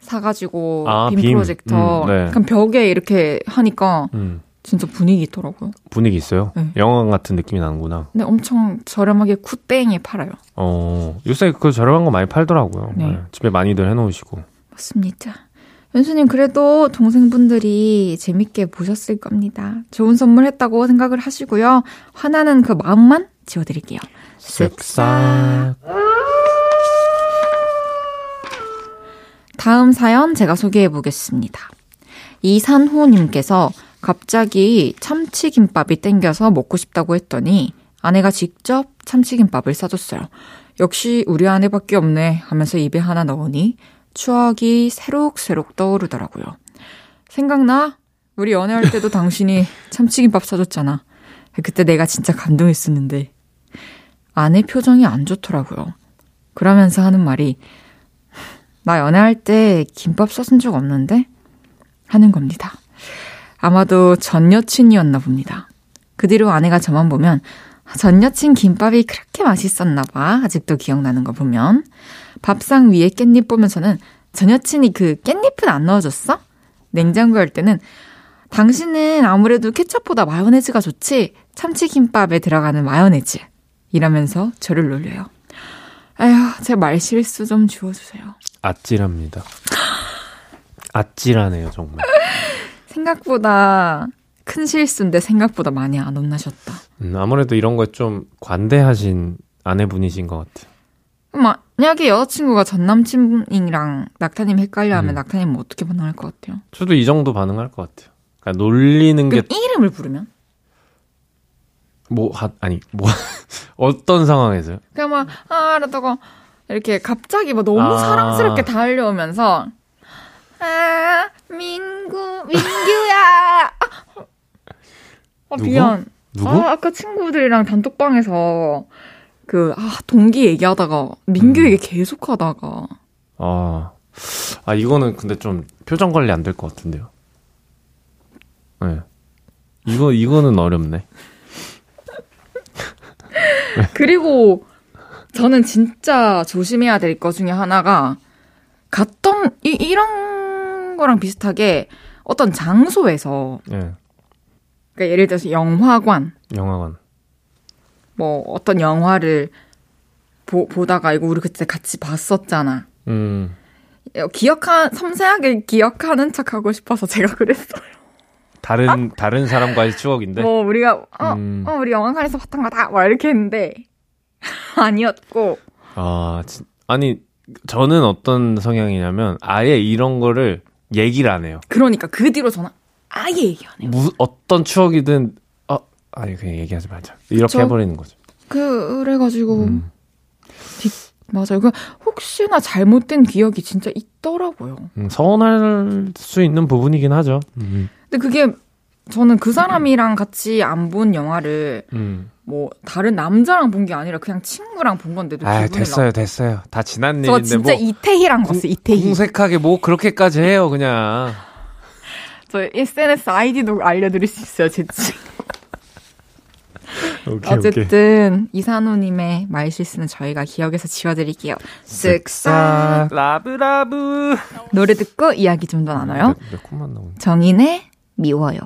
사가지고 아, 빔, 빔 프로젝터 음, 네. 약간 벽에 이렇게 하니까 음. 진짜 분위기 있더라고요. 분위기 있어요? 네. 영화관 같은 느낌이 나는구나. 네, 엄청 저렴하게 쿠땡에 팔아요. 어, 요새 그 저렴한 거 많이 팔더라고요. 네. 네, 집에 많이들 해놓으시고. 맞습니다. 연수님 그래도 동생분들이 재밌게 보셨을 겁니다. 좋은 선물 했다고 생각을 하시고요. 화나는 그 마음만 지워드릴게요. 쓱싹. 다음 사연 제가 소개해 보겠습니다. 이산호님께서 갑자기 참치김밥이 땡겨서 먹고 싶다고 했더니 아내가 직접 참치김밥을 싸줬어요. 역시 우리 아내밖에 없네 하면서 입에 하나 넣으니 추억이 새록새록 떠오르더라고요. 생각나? 우리 연애할 때도 당신이 참치김밥 사줬잖아. 그때 내가 진짜 감동했었는데. 아내 표정이 안 좋더라고요. 그러면서 하는 말이 나 연애할 때 김밥 싸준 적 없는데? 하는 겁니다. 아마도 전 여친이었나 봅니다. 그 뒤로 아내가 저만 보면 전 여친 김밥이 그렇게 맛있었나 봐. 아직도 기억나는 거 보면. 밥상 위에 깻잎 보면서는 전 여친이 그 깻잎은 안 넣어줬어? 냉장고 열 때는 당신은 아무래도 케첩보다 마요네즈가 좋지 참치김밥에 들어가는 마요네즈 이러면서 저를 놀려요. 에휴, 제 말실수 좀 지워주세요. 아찔합니다. 아찔하네요, 정말. 생각보다 큰 실수인데 생각보다 많이 안 혼나셨다. 음, 아무래도 이런 거에 좀 관대하신 아내분이신 것 같아요. 만약에 여자친구가 전 남친이랑 낙타님 헷갈려하면 음. 낙타님은 어떻게 반응할 것 같아요? 저도 이 정도 반응할 것 같아요. 그러니까 놀리는 게 이름을 부르면? 뭐 하, 아니 뭐 어떤 상황에서요? 그냥 막 아 이러다가 이렇게 갑자기 막 너무 아. 사랑스럽게 달려오면서 아 민구 민규야 아 누구? 미안 누구? 아 아까 친구들이랑 단톡방에서 그 아 동기 얘기하다가 민규 음. 얘기 계속 하다가 아, 아 이거는 근데 좀 표정 관리 안 될 것 같은데요. 예 네. 이거 이거는 어렵네. 그리고 저는 진짜 조심해야 될 것 중에 하나가 갔던 이, 이런 거랑 비슷하게 어떤 장소에서 네. 그러니까 예를 들어서 영화관 영화관 뭐 어떤 영화를 보, 보다가 이거 우리 그때 같이 봤었잖아. 음. 기억한 섬세하게 기억하는 척하고 싶어서 제가 그랬어요. 다른 다른 사람과의 추억인데. 뭐 우리가 어, 음. 어 우리 영화관에서 봤던 거다 막 이렇게 했는데 아니었고. 아 진, 아니 저는 어떤 성향이냐면 아예 이런 거를 얘기를 안 해요. 그러니까 그 뒤로 저는 아예 얘기 안 해요. 무, 어떤 추억이든. 아니 그냥 얘기하지 말자 이렇게 저, 해버리는 거죠. 그래가지고 음. 디, 맞아요. 그 혹시나 잘못된 기억이 진짜 있더라고요. 음, 서운할 수 있는 부분이긴 하죠. 음. 근데 그게 저는 그 사람이랑 같이 안 본 영화를 음. 뭐 다른 남자랑 본 게 아니라 그냥 친구랑 본 건데도 아 됐어요 나... 됐어요 다 지난 일인데 저 진짜 뭐 이태희랑 봤어요. 이태희 궁색하게 뭐 그렇게까지 해요 그냥. 저 에스엔에스 아이디도 알려드릴 수 있어요 제 친구. 오케이, 어쨌든 오케이. 이산호님의 말실수는 저희가 기억에서 지워드릴게요. 쓱싹 라브라브 노래 듣고 이야기 좀 더 나눠요. 내, 내 정인의 미워요.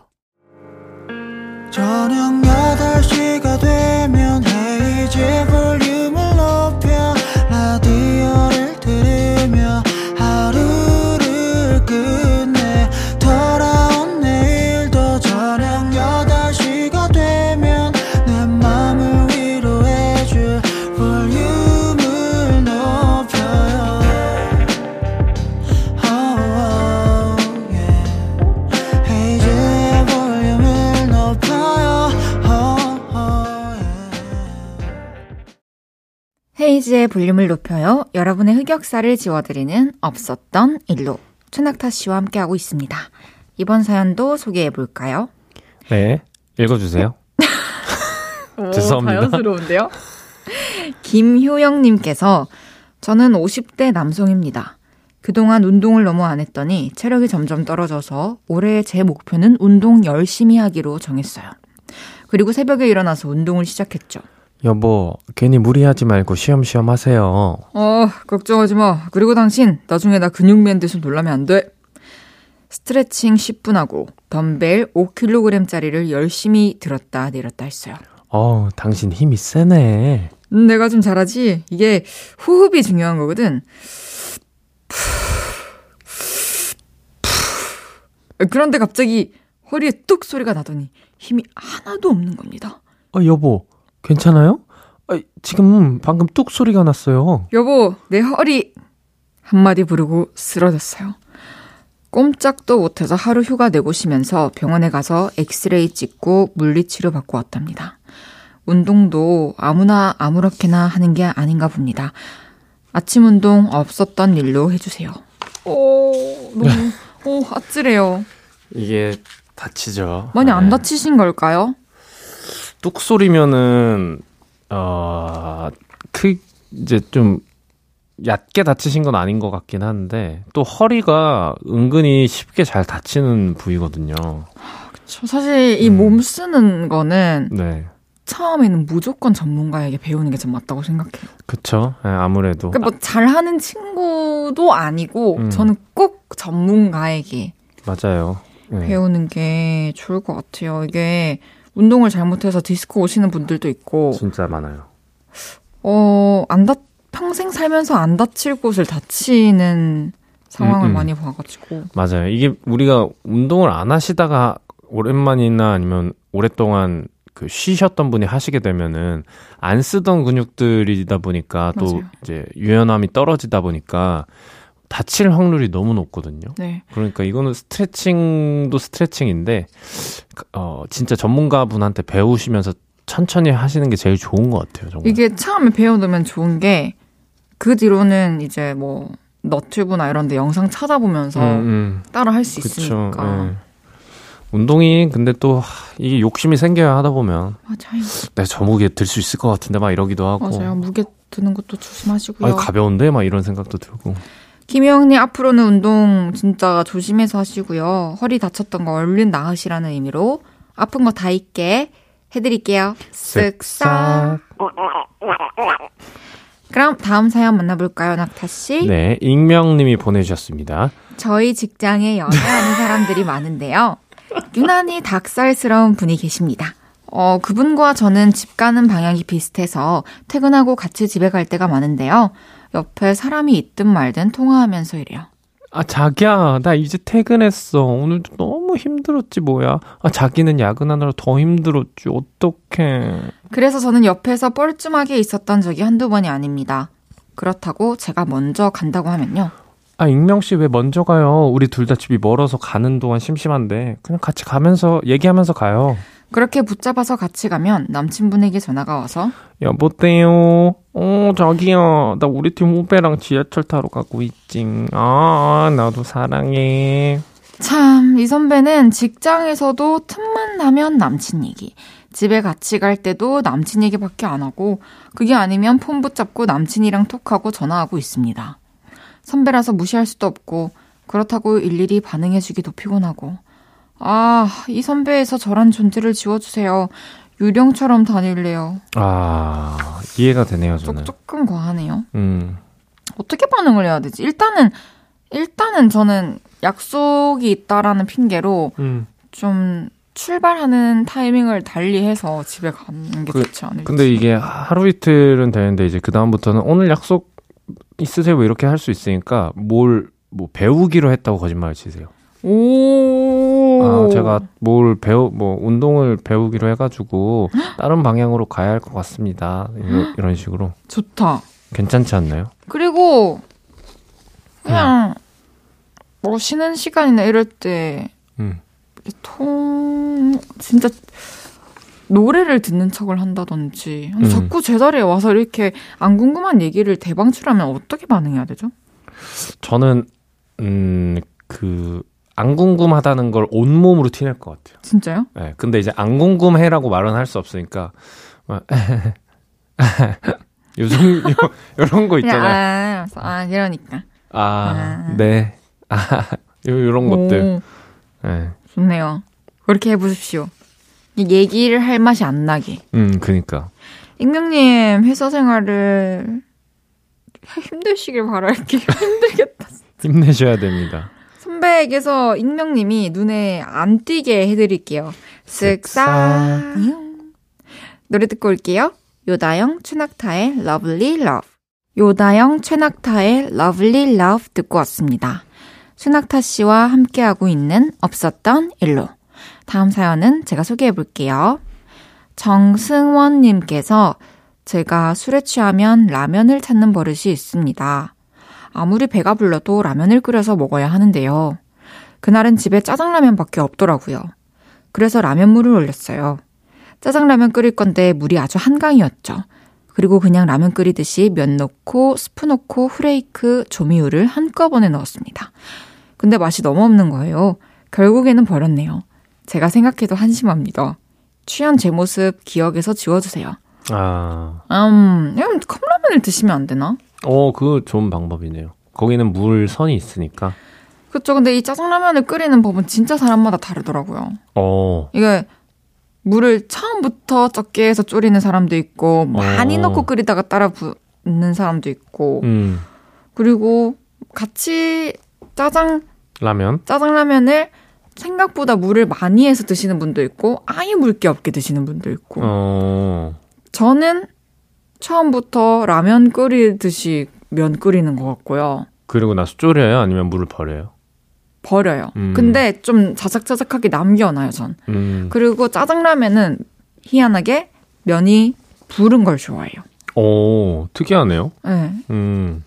저녁 여덟 시가 되면 헤이즈의 볼륨을 높여 라디오를 들으며 하루를 끝내 돌아온 내일도 저녁 여덟 시가 되면 내 맘을 위로해줄 For you 홈페이지의 볼륨을 높여요. 여러분의 흑역사를 지워드리는 없었던 일로 천낙타 씨와 함께하고 있습니다. 이번 사연도 소개해볼까요? 네, 읽어주세요. 오, 죄송합니다. 자연스러운데요? 김효영님께서 저는 오십 대 남성입니다. 그동안 운동을 너무 안 했더니 체력이 점점 떨어져서 올해 제 목표는 운동 열심히 하기로 정했어요. 그리고 새벽에 일어나서 운동을 시작했죠. 여보, 괜히 무리하지 말고 쉬엄쉬엄 하세요. 어, 걱정하지 마. 그리고 당신, 나중에 나 근육맨 돼서 놀라면 안 돼. 스트레칭 십 분 하고 덤벨 오 킬로그램짜리를 열심히 들었다 내렸다 했어요. 어, 당신 힘이 세네. 내가 좀 잘하지? 이게 호흡이 중요한 거거든. 그런데 갑자기 허리에 뚝 소리가 나더니 힘이 하나도 없는 겁니다. 어, 여보, 괜찮아요? 아, 지금 방금 뚝 소리가 났어요. 여보, 내 허리! 한마디 부르고 쓰러졌어요. 꼼짝도 못해서 하루 휴가 내고 쉬면서 병원에 가서 엑스레이 찍고 물리치료 받고 왔답니다. 운동도 아무나 아무렇게나 하는 게 아닌가 봅니다. 아침 운동 없었던 일로 해주세요. 오, 너무 오, 아찔해요. 이게 다치죠. 많이 안 다치신 걸까요? 뚝 소리면은 어, 크 이제 좀 얕게 다치신 건 아닌 것 같긴 한데 또 허리가 은근히 쉽게 잘 다치는 부위거든요. 그쵸. 사실 이 몸 음. 쓰는 거는 네. 처음에는 무조건 전문가에게 배우는 게 좀 맞다고 생각해요. 그렇죠. 네, 아무래도. 그러니까 뭐 잘하는 친구도 아니고 음. 저는 꼭 전문가에게 맞아요. 네. 배우는 게 좋을 것 같아요. 이게 운동을 잘못해서 디스코 오시는 분들도 있고 진짜 많아요. 어, 안 다, 평생 살면서 안 다칠 곳을 다치는 상황을 음, 음. 많이 봐가지고 맞아요. 이게 우리가 운동을 안 하시다가 오랜만이나 아니면 오랫동안 그 쉬셨던 분이 하시게 되면은 안 쓰던 근육들이다 보니까 맞아요. 또 이제 유연함이 떨어지다 보니까 다칠 확률이 너무 높거든요. 네. 그러니까 이거는 스트레칭도 스트레칭인데 어, 진짜 전문가분한테 배우시면서 천천히 하시는 게 제일 좋은 것 같아요. 정말. 이게 처음에 배워놓으면 좋은 게 그 뒤로는 이제 뭐 너튜브나 이런 데 영상 찾아보면서 음, 음. 따라 할 수 있으니까. 네. 운동이 근데 또 이게 욕심이 생겨야 하다 보면 맞아요. 내가 저 무게 들 수 있을 것 같은데 막 이러기도 하고 맞아요. 무게 드는 것도 조심하시고요. 아, 가벼운데 막 이런 생각도 들고 김혜영님 앞으로는 운동 진짜 조심해서 하시고요. 허리 다쳤던 거 얼른 나으시라는 의미로 아픈 거 다 잊게 해드릴게요. 쓱싹. 그럼 다음 사연 만나볼까요, 낙타씨? 네, 익명님이 보내주셨습니다. 저희 직장에 연애하는 사람들이 많은데요. 유난히 닭살스러운 분이 계십니다. 어, 그분과 저는 집 가는 방향이 비슷해서 퇴근하고 같이 집에 갈 때가 많은데요. 옆에 사람이 있든 말든 통화하면서 이래요. 아, 자기야, 나 이제 퇴근했어. 오늘도 너무 힘들었지 뭐야. 아, 자기는 야근하느라 더 힘들었지. 어떡해. 그래서 저는 옆에서 뻘쭘하게 있었던 적이 한두 번이 아닙니다. 그렇다고 제가 먼저 간다고 하면요. 아, 익명씨 왜 먼저 가요? 우리 둘 다 집이 멀어서 가는 동안 심심한데 그냥 같이 가면서 얘기하면서 가요. 그렇게 붙잡아서 같이 가면 남친분에게 전화가 와서 여보세요. 어, 자기야, 나 우리 팀 후배랑 지하철 타러 가고 있지. 아, 나도 사랑해. 참, 이 선배는 직장에서도 틈만 나면 남친 얘기, 집에 같이 갈 때도 남친 얘기밖에 안 하고 그게 아니면 폰 붙잡고 남친이랑 톡하고 전화하고 있습니다. 선배라서 무시할 수도 없고 그렇다고 일일이 반응해주기도 피곤하고 아, 이 선배에서 저란 존재를 지워주세요. 유령처럼 다닐래요. 아, 이해가 되네요. 저는 조금 과하네요. 음. 어떻게 반응을 해야 되지? 일단은 일단은 저는 약속이 있다라는 핑계로 음. 좀 출발하는 타이밍을 달리해서 집에 가는 게 그, 좋지 않을까. 근데 이게 하루 이틀은 되는데 이제 그 다음부터는 오늘 약속 있으세요? 이렇게 할 수 있으니까 뭘 뭐 배우기로 했다고 거짓말을 치세요. 오. 아, 제가 뭘 배우, 뭐, 운동을 배우기로 해가지고, 다른 방향으로 가야 할 것 같습니다. 이런, 이런 식으로. 좋다. 괜찮지 않나요? 그리고, 그냥, 뭐, 음. 쉬는 시간이나 이럴 때, 음. 통, 진짜, 노래를 듣는 척을 한다든지 음. 자꾸 제 자리에 와서 이렇게 안 궁금한 얘기를 대방출하면 어떻게 반응해야 되죠? 저는 음, 그 안 궁금하다는 걸 온몸으로 티낼 것 같아요. 진짜요? 네, 근데 이제 안 궁금해라고 말은 할 수 없으니까 요즘 이런 거 있잖아요. 그냥, 아, 아 이러니까 아, 아. 네 아, 이런 것들. 네. 좋네요. 그렇게 해보십시오. 얘기를 할 맛이 안 나게. 음, 그니까. 익명님, 회사 생활을 힘드시길 바랄게요. 힘들겠다. 힘내셔야 됩니다. 선배에게서 익명님이 눈에 안 띄게 해드릴게요. 쓱싹. 노래 듣고 올게요. 요다영, 최낙타의 러블리 러브. 요다영, 최낙타의 러블리 러브 듣고 왔습니다. 최낙타 씨와 함께하고 있는 없었던 일로. 다음 사연은 제가 소개해볼게요. 정승원님께서 제가 술에 취하면 라면을 찾는 버릇이 있습니다. 아무리 배가 불러도 라면을 끓여서 먹어야 하는데요. 그날은 집에 짜장라면밖에 없더라고요. 그래서 라면물을 올렸어요. 짜장라면 끓일 건데 물이 아주 한강이었죠. 그리고 그냥 라면 끓이듯이 면 넣고 스프 넣고 후레이크, 조미유를 한꺼번에 넣었습니다. 근데 맛이 너무 없는 거예요. 결국에는 버렸네요. 제가 생각해도 한심합니다. 취한 제 모습 기억에서 지워주세요. 아, 음, 그럼 컵라면을 드시면 안 되나? 어, 그거 좋은 방법이네요. 거기는 물 선이 있으니까. 그렇죠. 근데 이 짜장라면을 끓이는 법은 진짜 사람마다 다르더라고요. 어. 이게 물을 처음부터 적게 해서 졸이는 사람도 있고 많이 어. 넣고 끓이다가 따라 붓는 사람도 있고 음. 그리고 같이 짜장 라면 짜장라면을 생각보다 물을 많이 해서 드시는 분도 있고 아예 물기 없게 드시는 분도 있고 어. 저는 처음부터 라면 끓이듯이 면 끓이는 것 같고요. 그리고 나서 졸여요? 아니면 물을 버려요? 버려요. 음. 근데 좀 자작자작하게 남겨놔요, 전. 음. 그리고 짜장라면은 희한하게 면이 부른 걸 좋아해요. 오, 특이하네요. 네. 음.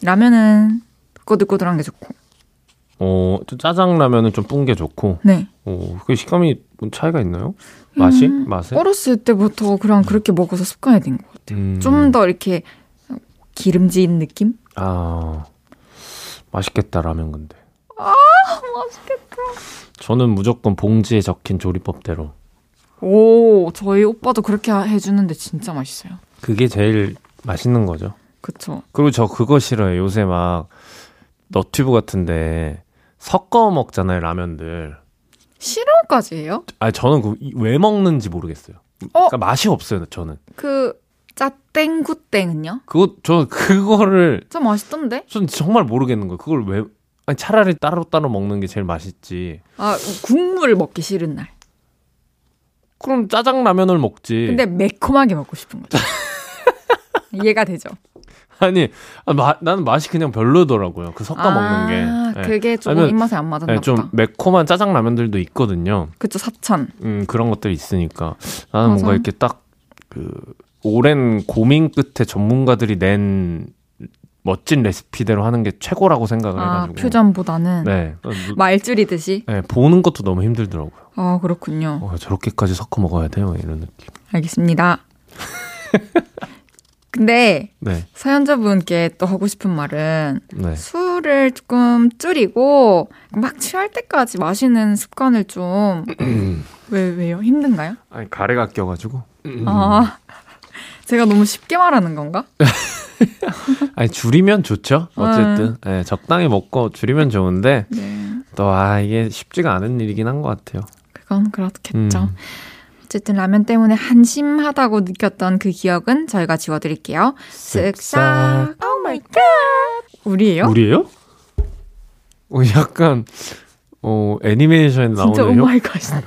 라면은 꼬들꼬들한 게 좋고 어, 짜장라면은 좀 뿜게 좋고. 네. 어, 그 식감이 차이가 있나요? 맛이? 음, 맛에? 어렸을 때부터 그냥 그렇게 먹어서 습관이 된 것 같아요. 음. 좀 더 이렇게 기름진 느낌? 아, 맛있겠다, 라면 근데. 아, 맛있겠다. 저는 무조건 봉지에 적힌 조리법대로. 오, 저희 오빠도 그렇게 해주는데 진짜 맛있어요. 그게 제일 맛있는 거죠. 그쵸. 그리고 저 그거 싫어요. 요새 막 너튜브 같은데 섞어 먹잖아요, 라면들. 싫어까지 해요? 아, 저는 그 왜 먹는지 모르겠어요. 어? 그러니까 맛이 없어요, 저는. 그 짜땡 구땡은요? 그거 저 그거를 좀 맛있던데? 전 정말 모르겠는 거예요. 그걸 왜? 아니, 차라리 따로 따로 먹는 게 제일 맛있지. 아, 국물을 먹기 싫은 날. 그럼 짜장 라면을 먹지. 근데 매콤하게 먹고 싶은 거죠. 이해가 되죠? 아니, 마, 나는 맛이 그냥 별로더라고요. 그 섞어 아, 먹는 게. 아, 그게 네. 조금 아니면, 입맛에 안 맞았나 네, 보다. 좀 매콤한 짜장라면들도 있거든요. 그쵸, 사천. 음, 그런 것들이 있으니까. 나는 맞아. 뭔가 이렇게 딱 그 오랜 고민 끝에 전문가들이 낸 멋진 레시피대로 하는 게 최고라고 생각을 아, 해가지고. 표전보다는 네. 말줄이듯이? 네, 보는 것도 너무 힘들더라고요. 아, 그렇군요. 어, 저렇게까지 섞어 먹어야 돼요, 이런 느낌. 알겠습니다. 근데 네. 사연자분께 또 하고 싶은 말은 네. 술을 조금 줄이고 막 취할 때까지 마시는 습관을 좀 왜, 왜요? 힘든가요? 아니, 가래가 껴가지고. 아, 제가 너무 쉽게 말하는 건가? 아니, 줄이면 좋죠. 어쨌든 아. 네, 적당히 먹고 줄이면 좋은데 네. 또 아, 이게 쉽지가 않은 일이긴 한 것 같아요. 그건 그렇겠죠. 음. 어쨌든 라면 때문에 한심하다고 느꼈던 그 기억은 저희가 지워드릴게요. 쓱싹. Oh my god. 우리예요? 우리예요? 어, 약간 어, 애니메이션에 나오네요. 진짜 oh my god.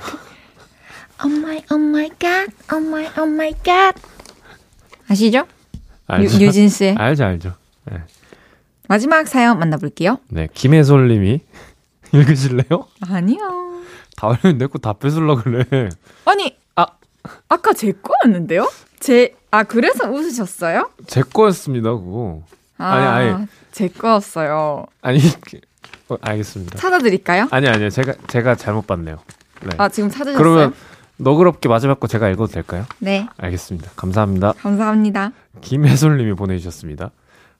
Oh my oh my god. Oh my oh my god. 아시죠? 알죠. 유, 유진스의. 알죠 알죠. 네. 마지막 사연 만나볼게요. 네, 김혜솔님이 읽으실래요? 아니요. 다 알면 내 거 다 뺏으려고 그래. 아니. 아까 제 거였는데요? 제, 아, 그래서 웃으셨어요? 제 거였습니다, 그거. 아, 아니, 아니. 제 거였어요. 아니, 어, 알겠습니다. 찾아드릴까요? 아니, 아니요. 제가, 제가 잘못 봤네요. 네. 아, 지금 찾으셨어요? 그러면 너그럽게 맞아맞고 제가 읽어도 될까요? 네. 알겠습니다. 감사합니다. 감사합니다. 김혜솔님이 보내주셨습니다.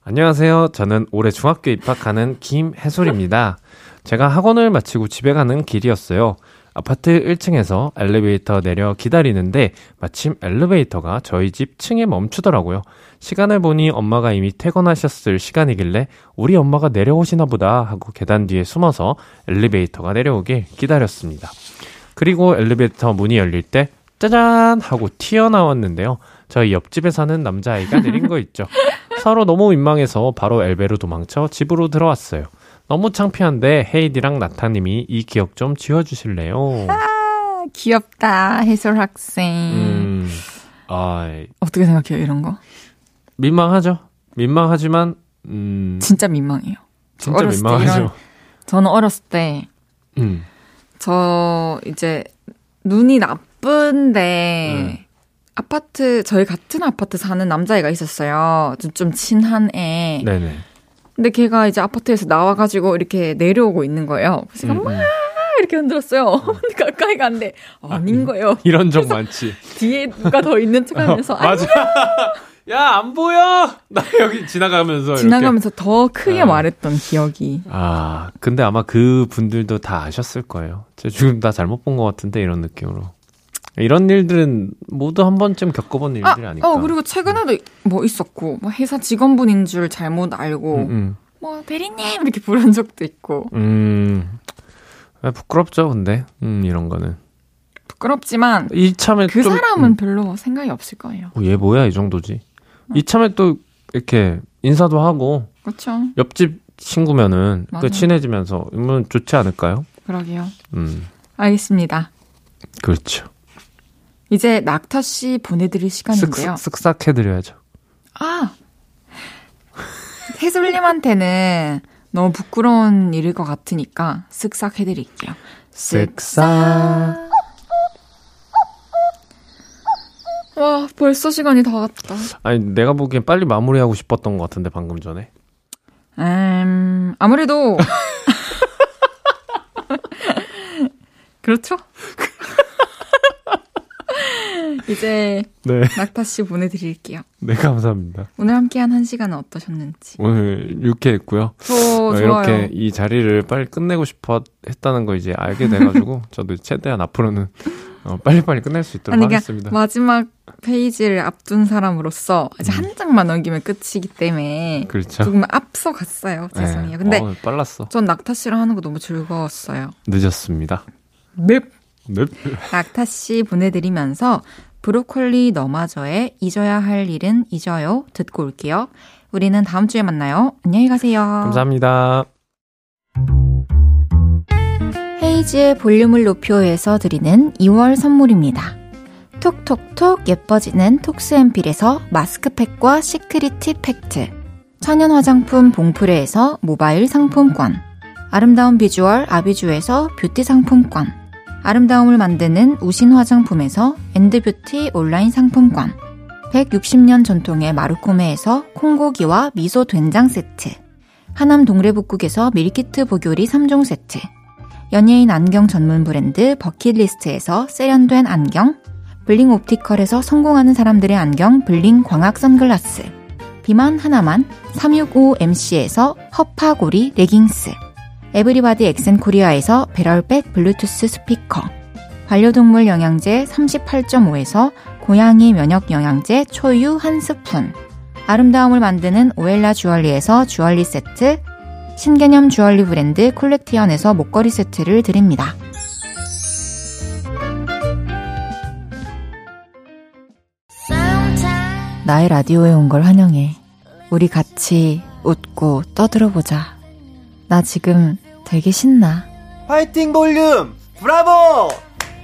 안녕하세요. 저는 올해 중학교에 입학하는 김혜솔입니다. 제가 학원을 마치고 집에 가는 길이었어요. 아파트 일 층에서 엘리베이터 내려 기다리는데 마침 엘리베이터가 저희 집 층에 멈추더라고요. 시간을 보니 엄마가 이미 퇴근하셨을 시간이길래 우리 엄마가 내려오시나 보다 하고 계단 뒤에 숨어서 엘리베이터가 내려오길 기다렸습니다. 그리고 엘리베이터 문이 열릴 때 짜잔 하고 튀어나왔는데요. 저희 옆집에 사는 남자아이가 내린 거 있죠. 서로 너무 민망해서 바로 엘베로 도망쳐 집으로 들어왔어요. 너무 창피한데 헤이디랑 나타님이 이 기억 좀 지워주실래요? 아, 귀엽다. 해설 학생. 음, 아, 어떻게 생각해요, 이런 거? 민망하죠. 민망하지만 음, 진짜 민망해요. 진짜 민망하죠. 이런, 저는 어렸을 때 음. 저 이제 눈이 나쁜데 음. 아파트 저희 같은 아파트 사는 남자애가 있었어요. 좀, 좀 친한 애. 네네. 근데 걔가 이제 아파트에서 나와가지고 이렇게 내려오고 있는 거예요. 그래서 음, 막 음. 이렇게 흔들었어요. 근데 가까이 간데 아닌 거예요. 이런 적 많지. 뒤에 누가 더 있는 척하면서 어, 맞아. 야, 안 보여. 나 여기 지나가면서 지나가면서 이렇게. 더 크게 아. 말했던 기억이. 아, 근데 아마 그 분들도 다 아셨을 거예요. 제가 지금 다 잘못 본 것 같은데 이런 느낌으로. 이런 일들은 모두 한 번쯤 겪어본 일들이 아, 아닐까. 어, 그리고 최근에도 뭐 있었고, 뭐 회사 직원분인 줄 잘못 알고, 음, 음. 뭐 대리님 이렇게 부른 적도 있고. 음, 부끄럽죠, 근데 음, 이런 거는. 부끄럽지만 이참에 그 좀, 사람은 음. 별로 생각이 없을 거예요. 어, 얘 뭐야 이 정도지. 어. 이참에 또 이렇게 인사도 하고. 그렇죠. 옆집 친구면은 그 친해지면서 이건 좋지 않을까요? 그러게요. 음, 알겠습니다. 그렇죠. 이제 낙타 씨 보내드릴 시간인데요. 쓱싹 해드려야죠. 아, 해솔님한테는 너무 부끄러운 일일 것 같으니까 쓱싹 해드릴게요. 쓱싹. 와, 벌써 시간이 다 갔다. 아니, 내가 보기엔 빨리 마무리하고 싶었던 것 같은데 방금 전에. 음, 아무래도 그렇죠. 이제 네. 낙타씨 보내드릴게요. 네, 감사합니다. 오늘 함께한 한 시간은 어떠셨는지. 오늘 유쾌했고요. 저, 어, 이렇게 이 자리를 빨리 끝내고 싶어 했다는 거 이제 알게 돼가지고 저도 최대한 앞으로는 어, 빨리빨리 끝낼 수 있도록 아니, 그러니까 하겠습니다. 마지막 페이지를 앞둔 사람으로서 이제 음. 한 장만 넘기면 끝이기 때문에 그렇죠. 조금 앞서갔어요. 죄송해요. 네. 근데 어, 빨랐어. 전 낙타씨랑 하는 거 너무 즐거웠어요. 늦었습니다. 넵. 넵. 낙타씨 보내드리면서 브로콜리 너마저의 잊어야 할 일은 잊어요 듣고 올게요. 우리는 다음 주에 만나요. 안녕히 가세요. 감사합니다. 헤이지의 볼륨을 높여서 드리는 이월 선물입니다. 톡톡톡 예뻐지는 톡스앰필에서 마스크팩과 시크릿티 팩트, 천연 화장품 봉프레에서 모바일 상품권, 아름다운 비주얼 아비주에서 뷰티 상품권, 아름다움을 만드는 우신 화장품에서 엔드뷰티 온라인 상품권, 백육십 년 전통의 마루코메에서 콩고기와 미소 된장 세트, 하남 동래북국에서 밀키트 보교리 삼 종 세트, 연예인 안경 전문 브랜드 버킷리스트에서 세련된 안경, 블링 옵티컬에서 성공하는 사람들의 안경 블링 광학 선글라스, 비만 하나만 삼육오 엠씨에서 허파고리 레깅스, 에브리바디 엑센코리아에서 배럴백 블루투스 스피커, 반려동물 영양제 삼십팔 점 오에서 고양이 면역 영양제 초유 한 스푼, 아름다움을 만드는 오엘라 주얼리에서 주얼리 세트, 신개념 주얼리 브랜드 콜렉티언에서 목걸이 세트를 드립니다. 나의 라디오에 온 걸 환영해. 우리 같이 웃고 떠들어보자. 나 지금 되게 신나. 화이팅 볼륨! 브라보!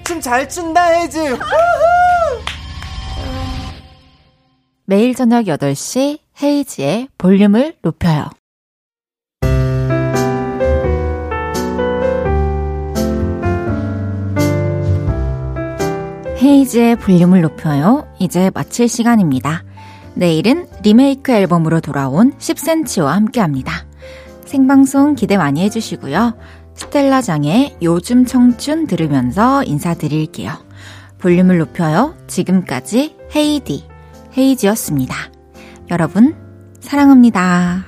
춤 잘 춘다 헤이즈! 매일 저녁 여덟 시 헤이즈의 볼륨을 높여요. 헤이즈의 볼륨을 높여요. 이제 마칠 시간입니다. 내일은 리메이크 앨범으로 돌아온 십 센티미터와 함께합니다. 생방송 기대 많이 해주시고요. 스텔라장의 요즘 청춘 들으면서 인사드릴게요. 볼륨을 높여요. 지금까지 헤이디, 헤이지였습니다. 여러분, 사랑합니다.